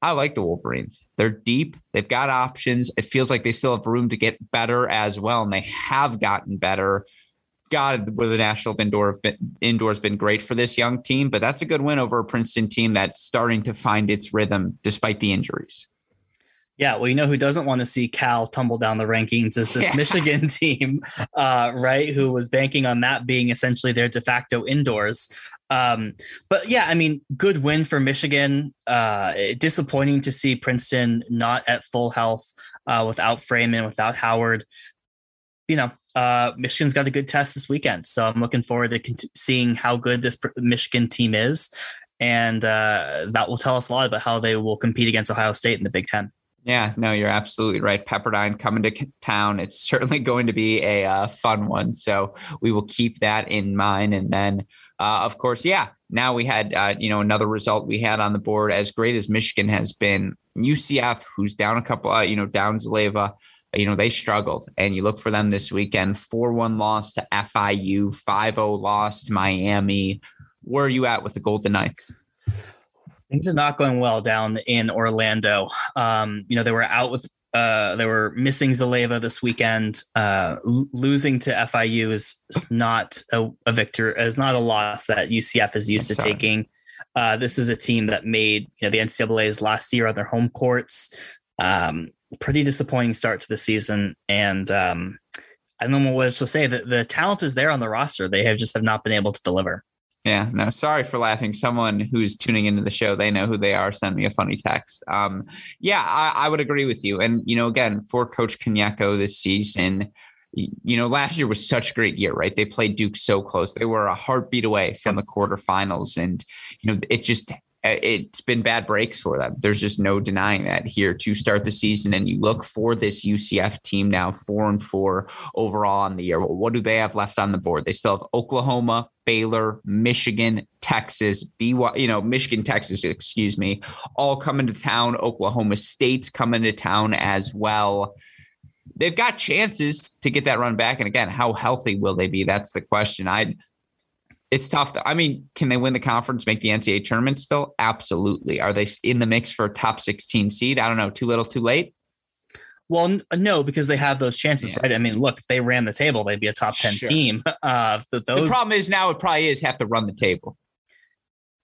I like the Wolverines. They're deep. They've got options. It feels like they still have room to get better as well, and they have gotten better. God, the National Indoor has been great for this young team, but that's a good win over a Princeton team that's starting to find its rhythm despite the injuries. Yeah, well, you know who doesn't want to see Cal tumble down the rankings is this Michigan team, right, who was banking on that being essentially their de facto indoors. But yeah, I mean, good win for Michigan. Disappointing to see Princeton not at full health without Freeman, without Howard. You know, Michigan's got a good test this weekend, so I'm looking forward to seeing how good this Michigan team is. And that will tell us a lot about how they will compete against Ohio State in the Big Ten. Yeah, no, you're absolutely right. Pepperdine coming to town. It's certainly going to be a fun one. So we will keep that in mind. And then, of course, now we had, another result we had on the board. As great as Michigan has been, UCF, who's down a couple, down Zaleva, they struggled. And you look for them this weekend. 4-1 loss to FIU, 5-0 loss to Miami. Where are you at with the Golden Knights? Things are not going well down in Orlando. They were missing Zaleva this weekend. Losing to FIU is not a victory, is not a loss that UCF is used to taking. This is a team that made the NCAA's last year on their home courts. Pretty disappointing start to the season, and I don't know what else to say. The talent is there on the roster. They have not been able to deliver. Yeah, no, sorry for laughing. Someone who's tuning into the show, they know who they are. Send me a funny text. I would agree with you. And, again, for Coach Konyeko this season, last year was such a great year, right? They played Duke so close. They were a heartbeat away from the quarterfinals. And, it's been bad breaks for them. There's just no denying that here to start the season. And you look for this UCF team now, 4-4 overall on the year. Well, what do they have left on the board? They still have Oklahoma, Baylor, Michigan, Texas, Michigan, Texas, all coming to town. Oklahoma State's coming to town as well. They've got chances to get that run back. And again, how healthy will they be? That's the question. It's tough. Can they win the conference, make the NCAA tournament still? Absolutely. Are they in the mix for a top 16 seed? I don't know. Too little, too late? Well, no, because they have those chances, right? Look, if they ran the table, they'd be a top 10 team. The problem is now it probably is have to run the table.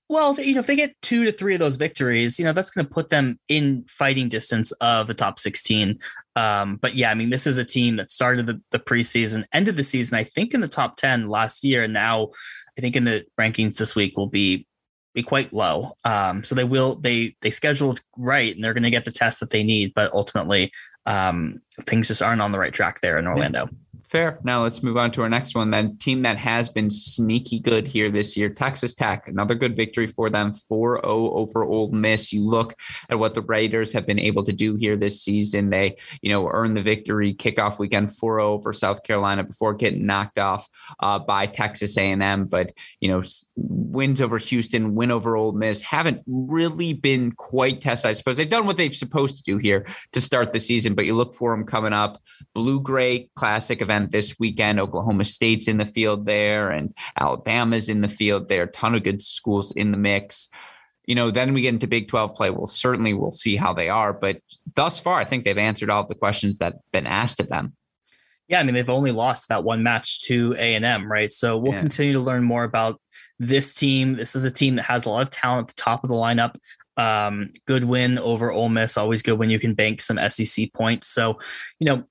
Well, if they get 2 to 3 of those victories, that's going to put them in fighting distance of the top 16. This is a team that started the preseason, ended the season, I think, in the top 10 last year. And now I think in the rankings this week will be be quite low. So they will, they scheduled right, and they're going to get the test that they need, but ultimately things just aren't on the right track there in Orlando. Fair. Now let's move on to our next one. That team that has been sneaky good here this year, Texas Tech, another good victory for them, 4-0 over Ole Miss. You look at what the Raiders have been able to do here this season. They, you know, earned the victory kickoff weekend 4-0 over South Carolina before getting knocked off by Texas A&M. But, you know, wins over Houston, win over Ole Miss, haven't really been quite tested. I suppose they've done what they've supposed to do here to start the season, but you look for them coming up. Blue Gray Classic event this weekend. Oklahoma State's in the field there, and Alabama's in the field there. A ton of good schools in the mix. You know, then we get into Big 12 play. We'll see how they are, but thus far, I think they've answered all of the questions that have been asked of them. Yeah, I mean, they've only lost that one match to A&M, right? So we'll continue to learn more about this team. This is a team that has a lot of talent at the top of the lineup. Good win over Ole Miss. Always good when you can bank some SEC points. So, you know,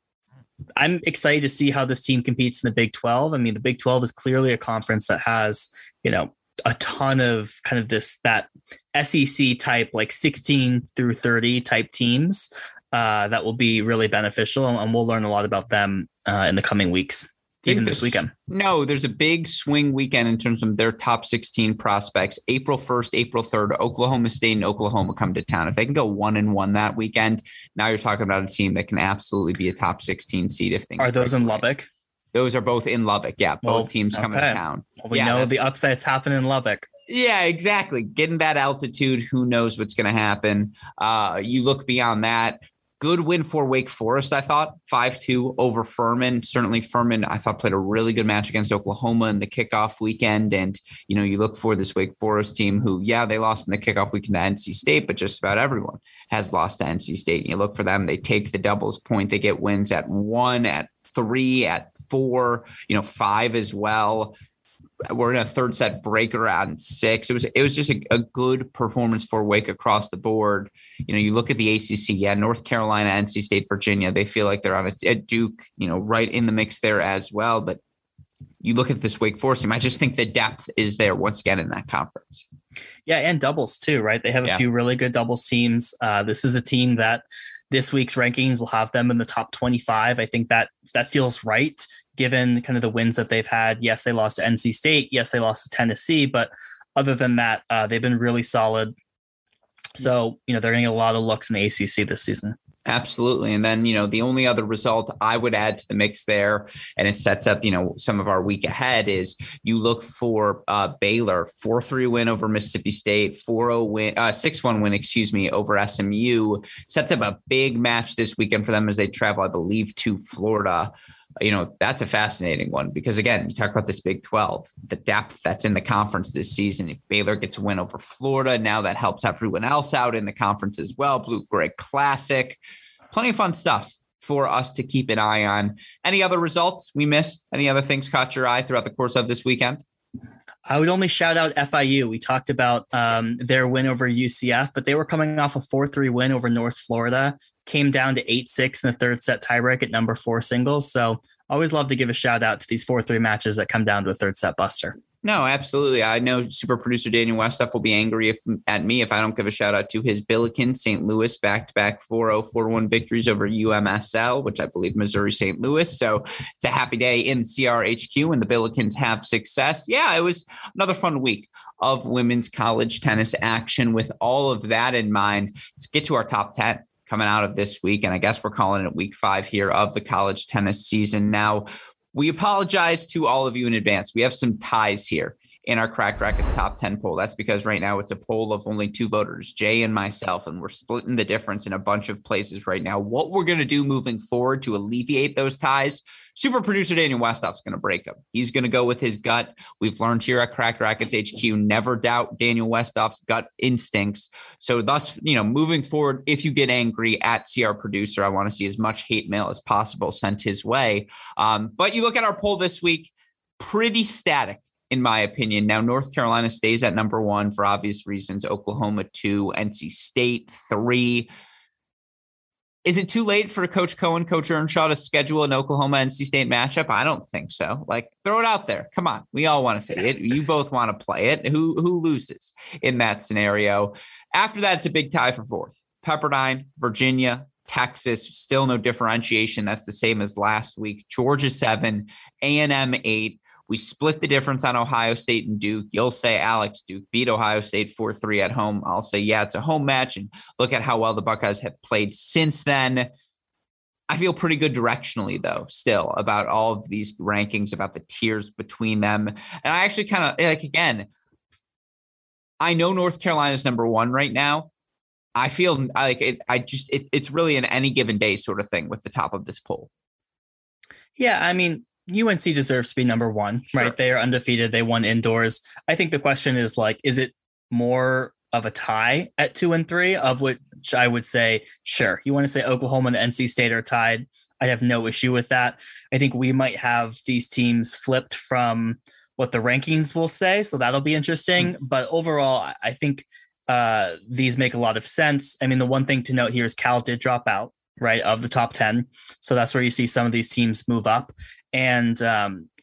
I'm excited to see how this team competes in the Big 12. I mean, the Big 12 is clearly a conference that has, you know, a ton of kind of this, that SEC type, like 16 through 30 type teams that will be really beneficial. And we'll learn a lot about them in the coming weeks. Even this weekend. No, there's a big swing weekend in terms of their top 16 prospects. April 1st, April 3rd, Oklahoma State and Oklahoma come to town. If they can go 1-1 that weekend, now you're talking about a team that can absolutely be a top 16 seed. If things are those in Lubbock? Those are both in Lubbock. Yeah, both teams coming to town. Well, we know the upsets happen in Lubbock. Yeah, exactly. Getting that altitude, who knows what's going to happen. You look beyond that. Good win for Wake Forest, I thought, 5-2 over Furman. Certainly Furman, I thought, played a really good match against Oklahoma in the kickoff weekend. And, you know, you look for this Wake Forest team who, yeah, they lost in the kickoff weekend to NC State, but just about everyone has lost to NC State. And you look for them, they take the doubles point. They get wins at 1, at 3, at 4, you know, 5 as well. We're in a third set breaker on 6. It was just a good performance for Wake across the board. You know, you look at the ACC, North Carolina, NC State, Virginia, they feel like they're on a Duke, you know, right in the mix there as well. But you look at this Wake Forest team, I just think the depth is there once again in that conference. Yeah. And doubles too, right? They have a few really good doubles teams. This is a team that this week's rankings will have them in the top 25. I think that feels right, given kind of the wins that they've had. Yes, they lost to NC State. Yes, they lost to Tennessee. But other than that, they've been really solid. So, you know, they're going to get a lot of looks in the ACC this season. Absolutely. And then, you know, the only other result I would add to the mix there, and it sets up, you know, some of our week ahead, is you look for Baylor, 4-3 win over Mississippi State, 6-1 win, over SMU. Sets up a big match this weekend for them as they travel, I believe, to Florida. You know, that's a fascinating one because, again, you talk about this Big 12, the depth that's in the conference this season. If Baylor gets a win over Florida, now that helps everyone else out in the conference as well. Blue Gray Classic, plenty of fun stuff for us to keep an eye on. Any other results we missed? Any other things caught your eye throughout the course of this weekend? I would only shout out FIU. We talked about their win over UCF, but they were coming off a 4-3 win over North Florida. Came down to 8-6 in the third set tiebreak at number 4 singles. So always love to give a shout out to these 4-3 matches that come down to a third set buster. No, absolutely. I know super producer Daniel Westhoff will be angry at me if I don't give a shout out to his Billiken, St. Louis, back-to-back 4-0, 4-1 victories over UMSL, which I believe Missouri St. Louis. So it's a happy day in CRHQ and the Billikens have success. Yeah, it was another fun week of women's college tennis action. With all of that in mind, let's get to our top 10 coming out of this week. And I guess we're calling it week 5 here of the college tennis season. Now, we apologize to all of you in advance. We have some ties here in our Crack Rackets top 10 poll. That's because right now it's a poll of only 2 voters, Jay and myself, and we're splitting the difference in a bunch of places right now. What we're going to do moving forward to alleviate those ties, super producer Daniel Westhoff's going to break them. He's going to go with his gut. We've learned here at Crack Rackets HQ, never doubt Daniel Westhoff's gut instincts. So thus, you know, moving forward, if you get angry at CR Producer, I want to see as much hate mail as possible sent his way. But you look at our poll this week, pretty static, in my opinion. Now, North Carolina stays at number 1 for obvious reasons. Oklahoma 2, NC State 3. Is it too late for Coach Cohen, Coach Earnshaw to schedule an Oklahoma NC State matchup? I don't think so. Like, throw it out there. Come on. We all want to see it. You both want to play it. Who loses in that scenario? After that, it's a big tie for fourth. Pepperdine, Virginia, Texas, still no differentiation. That's the same as last week. Georgia 7, A&M 8. We split the difference on Ohio State and Duke. You'll say, Alex, Duke beat Ohio State 4-3 at home. I'll say, yeah, it's a home match. And look at how well the Buckeyes have played since then. I feel pretty good directionally, though, still about all of these rankings, about the tiers between them. And I actually kind of like, again, I know North Carolina's number one right now. I feel like it, it's really an any given day sort of thing with the top of this poll. Yeah, I mean, UNC deserves to be number one, sure, right? They are undefeated. They won indoors. I think the question is, like, is it more of a tie at 2 and 3, of which I would say, sure. You want to say Oklahoma and NC State are tied. I have no issue with that. I think we might have these teams flipped from what the rankings will say. So that'll be interesting. Mm-hmm. But overall, I think these make a lot of sense. I mean, the one thing to note here is Cal did drop out, right, of the top 10. So that's where you see some of these teams move up. And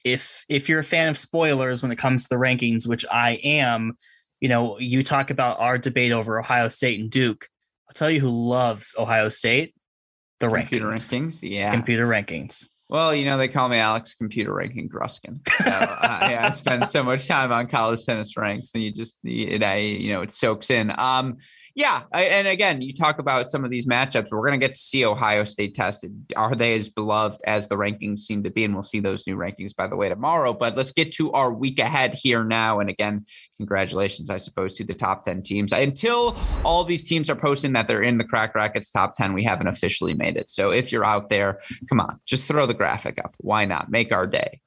if you're a fan of spoilers when it comes to the rankings, which I am, you know, you talk about our debate over Ohio State and Duke. I'll tell you who loves Ohio State: the computer rankings. Yeah, computer rankings. Well, you know, they call me Alex Computer Ranking Gruskin. So I spend so much time on college tennis ranks, and it soaks in. And again, you talk about some of these matchups. We're going to get to see Ohio State tested. Are they as beloved as the rankings seem to be? And we'll see those new rankings, by the way, tomorrow. But let's get to our week ahead here now. And again, congratulations, I suppose, to the top 10 teams. Until all these teams are posting that they're in the Crack Rackets top 10, we haven't officially made it. So if you're out there, come on, just throw the graphic up. Why not? Make our day.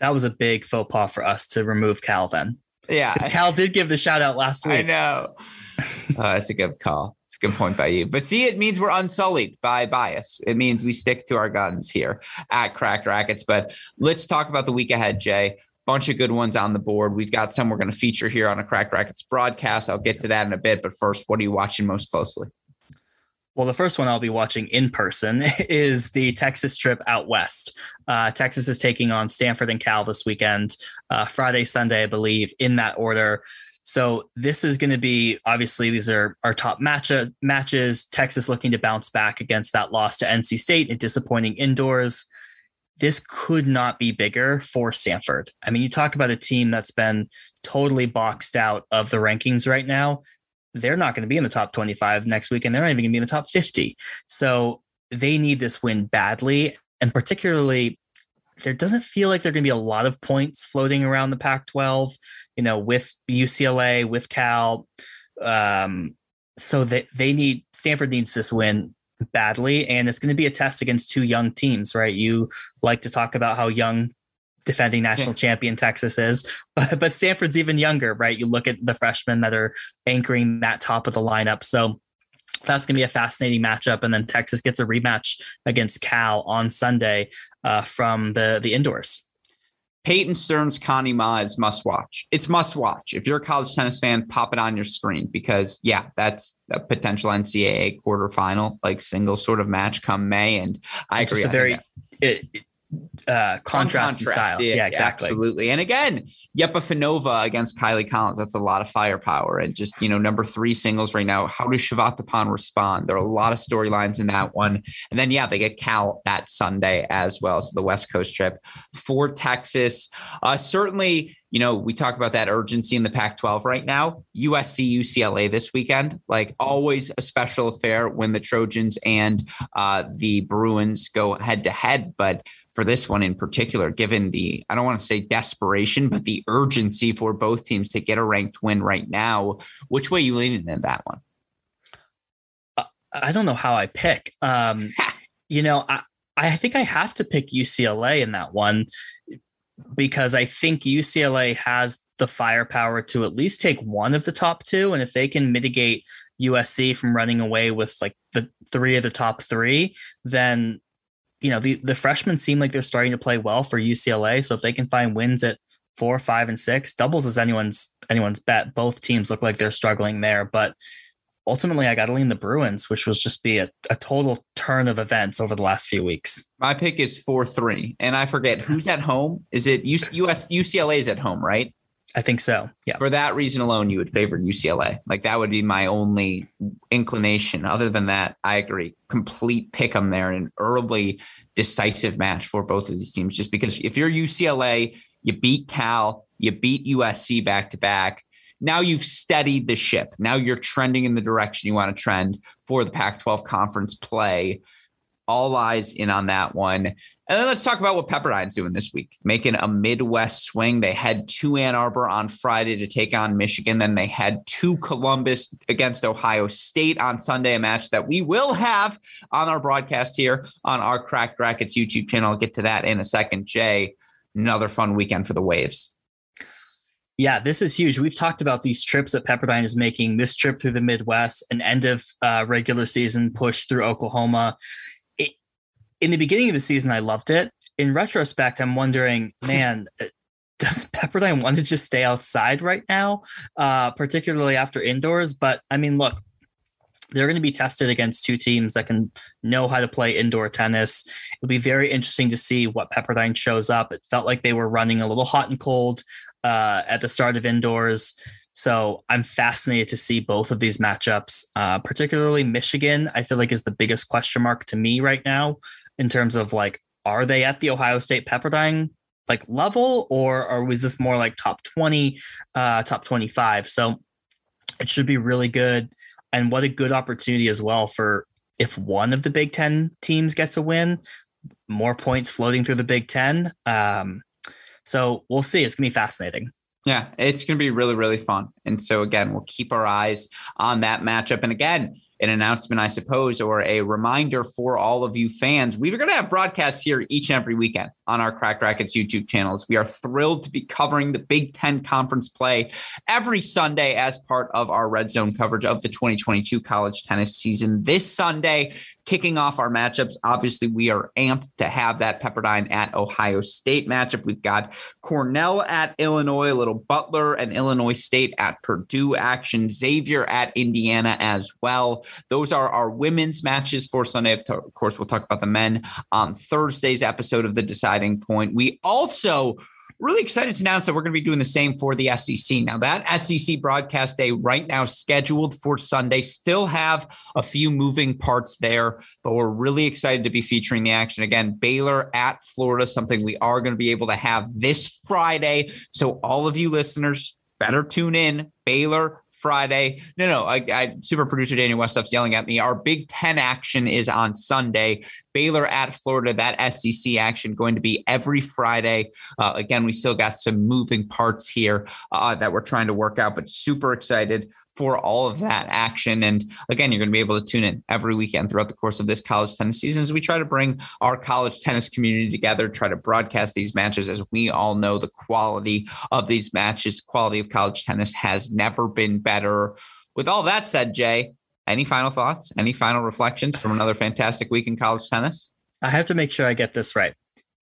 That was a big faux pas for us to remove Cal then. Yeah. Cal did give the shout out last week. I know. That's a good call. It's a good point by you. But see, it means we're unsullied by bias. It means we stick to our guns here at Crack Rackets. But let's talk about the week ahead, Jay. Bunch of good ones on the board. We've got some we're going to feature here on a Crack Rackets broadcast. I'll get to that in a bit. But first, what are you watching most closely? Well, the first one I'll be watching in person is the Texas trip out west. Texas is taking on Stanford and Cal this weekend, Friday, Sunday, I believe, in that order. So this is going to be, obviously, these are our top matches. Texas looking to bounce back against that loss to NC State and disappointing indoors. This could not be bigger for Stanford. I mean, you talk about a team that's been totally boxed out of the rankings right now. They're not going to be in the top 25 next week, and they're not even going to be in the top 50. So they need this win badly. And particularly, there doesn't feel like there are going to be a lot of points floating around the Pac-12, you know, with UCLA, with Cal. So they need, Stanford needs this win badly. And it's going to be a test against two young teams, right? You like to talk about how young defending national champion Texas is, but Stanford's even younger, right? You look at the freshmen that are anchoring that top of the lineup. So that's going to be a fascinating matchup. And then Texas gets a rematch against Cal on Sunday from the indoors. Peyton Stearns, Connie Ma is must watch. It's must watch. If you're a college tennis fan, pop it on your screen because, yeah, that's a potential NCAA quarterfinal, like single sort of match come May. And I agree. Just a very contrast styles. Yeah, exactly. Absolutely. And again, Yepafanova against Kylie Collins. That's a lot of firepower. And just, you know, number 3 singles right now. How does Chavatipon respond? There are a lot of storylines in that one. And then, yeah, they get Cal that Sunday as well. So the West Coast trip for Texas. Certainly, you know, we talk about that urgency in the Pac-12 right now. USC, UCLA this weekend, like always a special affair when the Trojans and the Bruins go head to head. But for this one in particular, given the, I don't want to say desperation, but the urgency for both teams to get a ranked win right now, which way are you leaning in that one? I don't know how I pick. You know, I think I have to pick UCLA in that one because I think UCLA has the firepower to at least take one of the top 2. And if they can mitigate USC from running away with like the 3 of the top 3, then, you know, the freshmen seem like they're starting to play well for UCLA. So if they can find wins at 4, 5, and 6, doubles is anyone's bet. Both teams look like they're struggling there, but ultimately I got to lean the Bruins, which was just be a total turn of events over the last few weeks. My pick is 4-3, and I forget who's at home. Is it UCLA is at home, right? I think so. Yeah. For that reason alone, you would favor UCLA. Like that would be my only inclination. Other than that, I agree. Complete pick 'em there in an early decisive match for both of these teams, just because if you're UCLA, you beat Cal, you beat USC back to back. Now you've steadied the ship. Now you're trending in the direction you want to trend for the Pac-12 conference play. All eyes in on that one. And then let's talk about what Pepperdine's doing this week, making a Midwest swing. They head to Ann Arbor on Friday to take on Michigan. Then they head to Columbus against Ohio State on Sunday, a match that we will have on our broadcast here on our Crack Rackets YouTube channel. I'll get to that in a second. Jay, another fun weekend for the Waves. Yeah, this is huge. We've talked about these trips that Pepperdine is making, this trip through the Midwest, an end of regular season push through Oklahoma. In the beginning of the season, I loved it. In retrospect, I'm wondering, man, doesn't Pepperdine want to just stay outside right now, particularly after indoors? But I mean, look, they're going to be tested against two teams that can know how to play indoor tennis. It'll be very interesting to see what Pepperdine shows up. It felt like they were running a little hot and cold at the start of indoors. So I'm fascinated to see both of these matchups, particularly Michigan, I feel like is the biggest question mark to me right now in terms of like, are they at the Ohio State Pepperdine like level, or was this more like top 20, top 25? So it should be really good. And what a good opportunity as well for if one of the Big Ten teams gets a win, more points floating through the Big Ten. So we'll see. It's going to be fascinating. Yeah, it's going to be really, really fun. And so, again, we'll keep our eyes on that matchup. And again, an announcement, I suppose, or a reminder for all of you fans, we're going to have broadcasts here each and every weekend on our Crack Rackets YouTube channels. We are thrilled to be covering the Big Ten Conference play every Sunday as part of our Red Zone coverage of the 2022 college tennis season. This Sunday, kicking off our matchups, obviously we are amped to have that Pepperdine at Ohio State matchup. We've got Cornell at Illinois, Little Butler and Illinois State at Purdue action, Xavier at Indiana as well. Those are our women's matches for Sunday. Of course, we'll talk about the men on Thursday's episode of The Deciding Point. We also really excited to announce that we're going to be doing the same for the SEC. Now, that SEC broadcast day right now scheduled for Sunday, still have a few moving parts there, but we're really excited to be featuring the action. Again, Baylor at Florida, something we are going to be able to have this Friday. So all of you listeners better tune in. Baylor Friday. I super producer Daniel Westhoff's yelling at me. Our Big Ten action is on Sunday. Baylor at Florida, that SEC action going to be every Friday. Again, we still got some moving parts here that we're trying to work out, but super excited for all of that action. And again, you're going to be able to tune in every weekend throughout the course of this college tennis season as we try to bring our college tennis community together, try to broadcast these matches. As we all know, the quality of these matches, quality of college tennis has never been better. With all that said, Jay, any final thoughts, any final reflections from another fantastic week in college tennis? I have to make sure I get this right.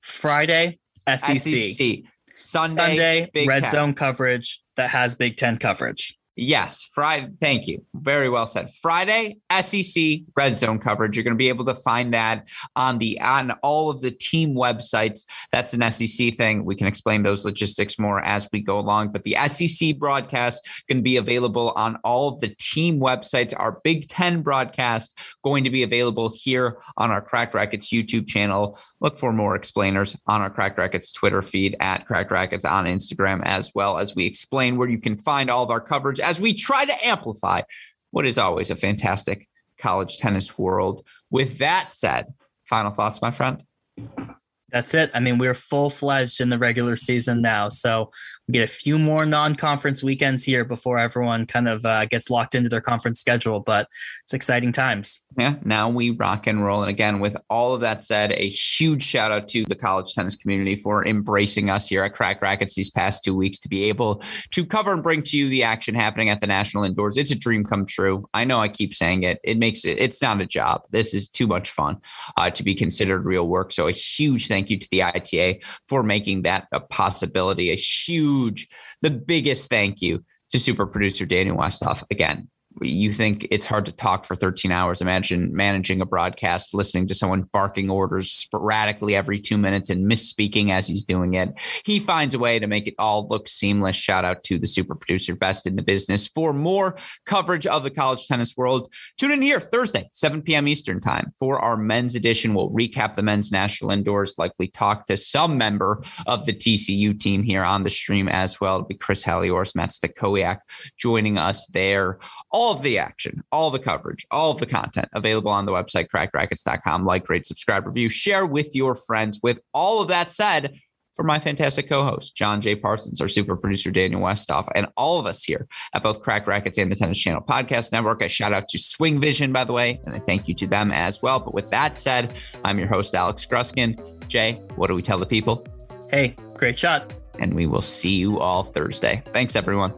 Friday, SEC. Sunday Red Zone coverage that has Big Ten coverage. Yes, Friday. Thank you. Very well said. Friday, SEC Red Zone coverage. You're going to be able to find that on all of the team websites. That's an SEC thing. We can explain those logistics more as we go along. But the SEC broadcast can be available on all of the team websites. Our Big Ten broadcast going to be available here on our Crack Rackets YouTube channel. Look for more explainers on our Crack Rackets Twitter feed at Crack Rackets on Instagram, as well as we explain where you can find all of our coverage as we try to amplify what is always a fantastic college tennis world. With that said, final thoughts, my friend? That's it. I mean, we're full-fledged in the regular season now, so we get a few more non-conference weekends here before everyone kind of gets locked into their conference schedule, but it's exciting times. Yeah, now we rock and roll. And again, with all of that said, a huge shout out to the college tennis community for embracing us here at Crack Rackets these past 2 weeks to be able to cover and bring to you the action happening at the National Indoors. It's a dream come true. I know I keep saying it. It's not a job. This is too much fun to be considered real work. So a huge thank you to the ITA for making that a possibility. The biggest thank you to super producer Daniel Westhoff. Again, you think it's hard to talk for 13 hours. Imagine managing a broadcast, listening to someone barking orders sporadically every 2 minutes and misspeaking as he's doing it. He finds a way to make it all look seamless. Shout out to the super producer, best in the business. For more coverage of the college tennis world, tune in here Thursday, 7 p.m. Eastern time for our men's edition. We'll recap the men's national indoors, likely talk to some member of the TCU team here on the stream as well. It'll be Chris Halioras, Matt Stachowiak joining us there. All of the action, all the coverage, all of the content available on the website, crackrackets.com. Like, rate, subscribe, review, share with your friends. With all of that said, for my fantastic co-host, John J. Parsons, our super producer, Daniel Westhoff, and all of us here at both Crack Rackets and the Tennis Channel Podcast Network. A shout out to Swing Vision, by the way, and a thank you to them as well. But with that said, I'm your host, Alex Gruskin. Jay, what do we tell the people? Hey, great shot. And we will see you all Thursday. Thanks, everyone.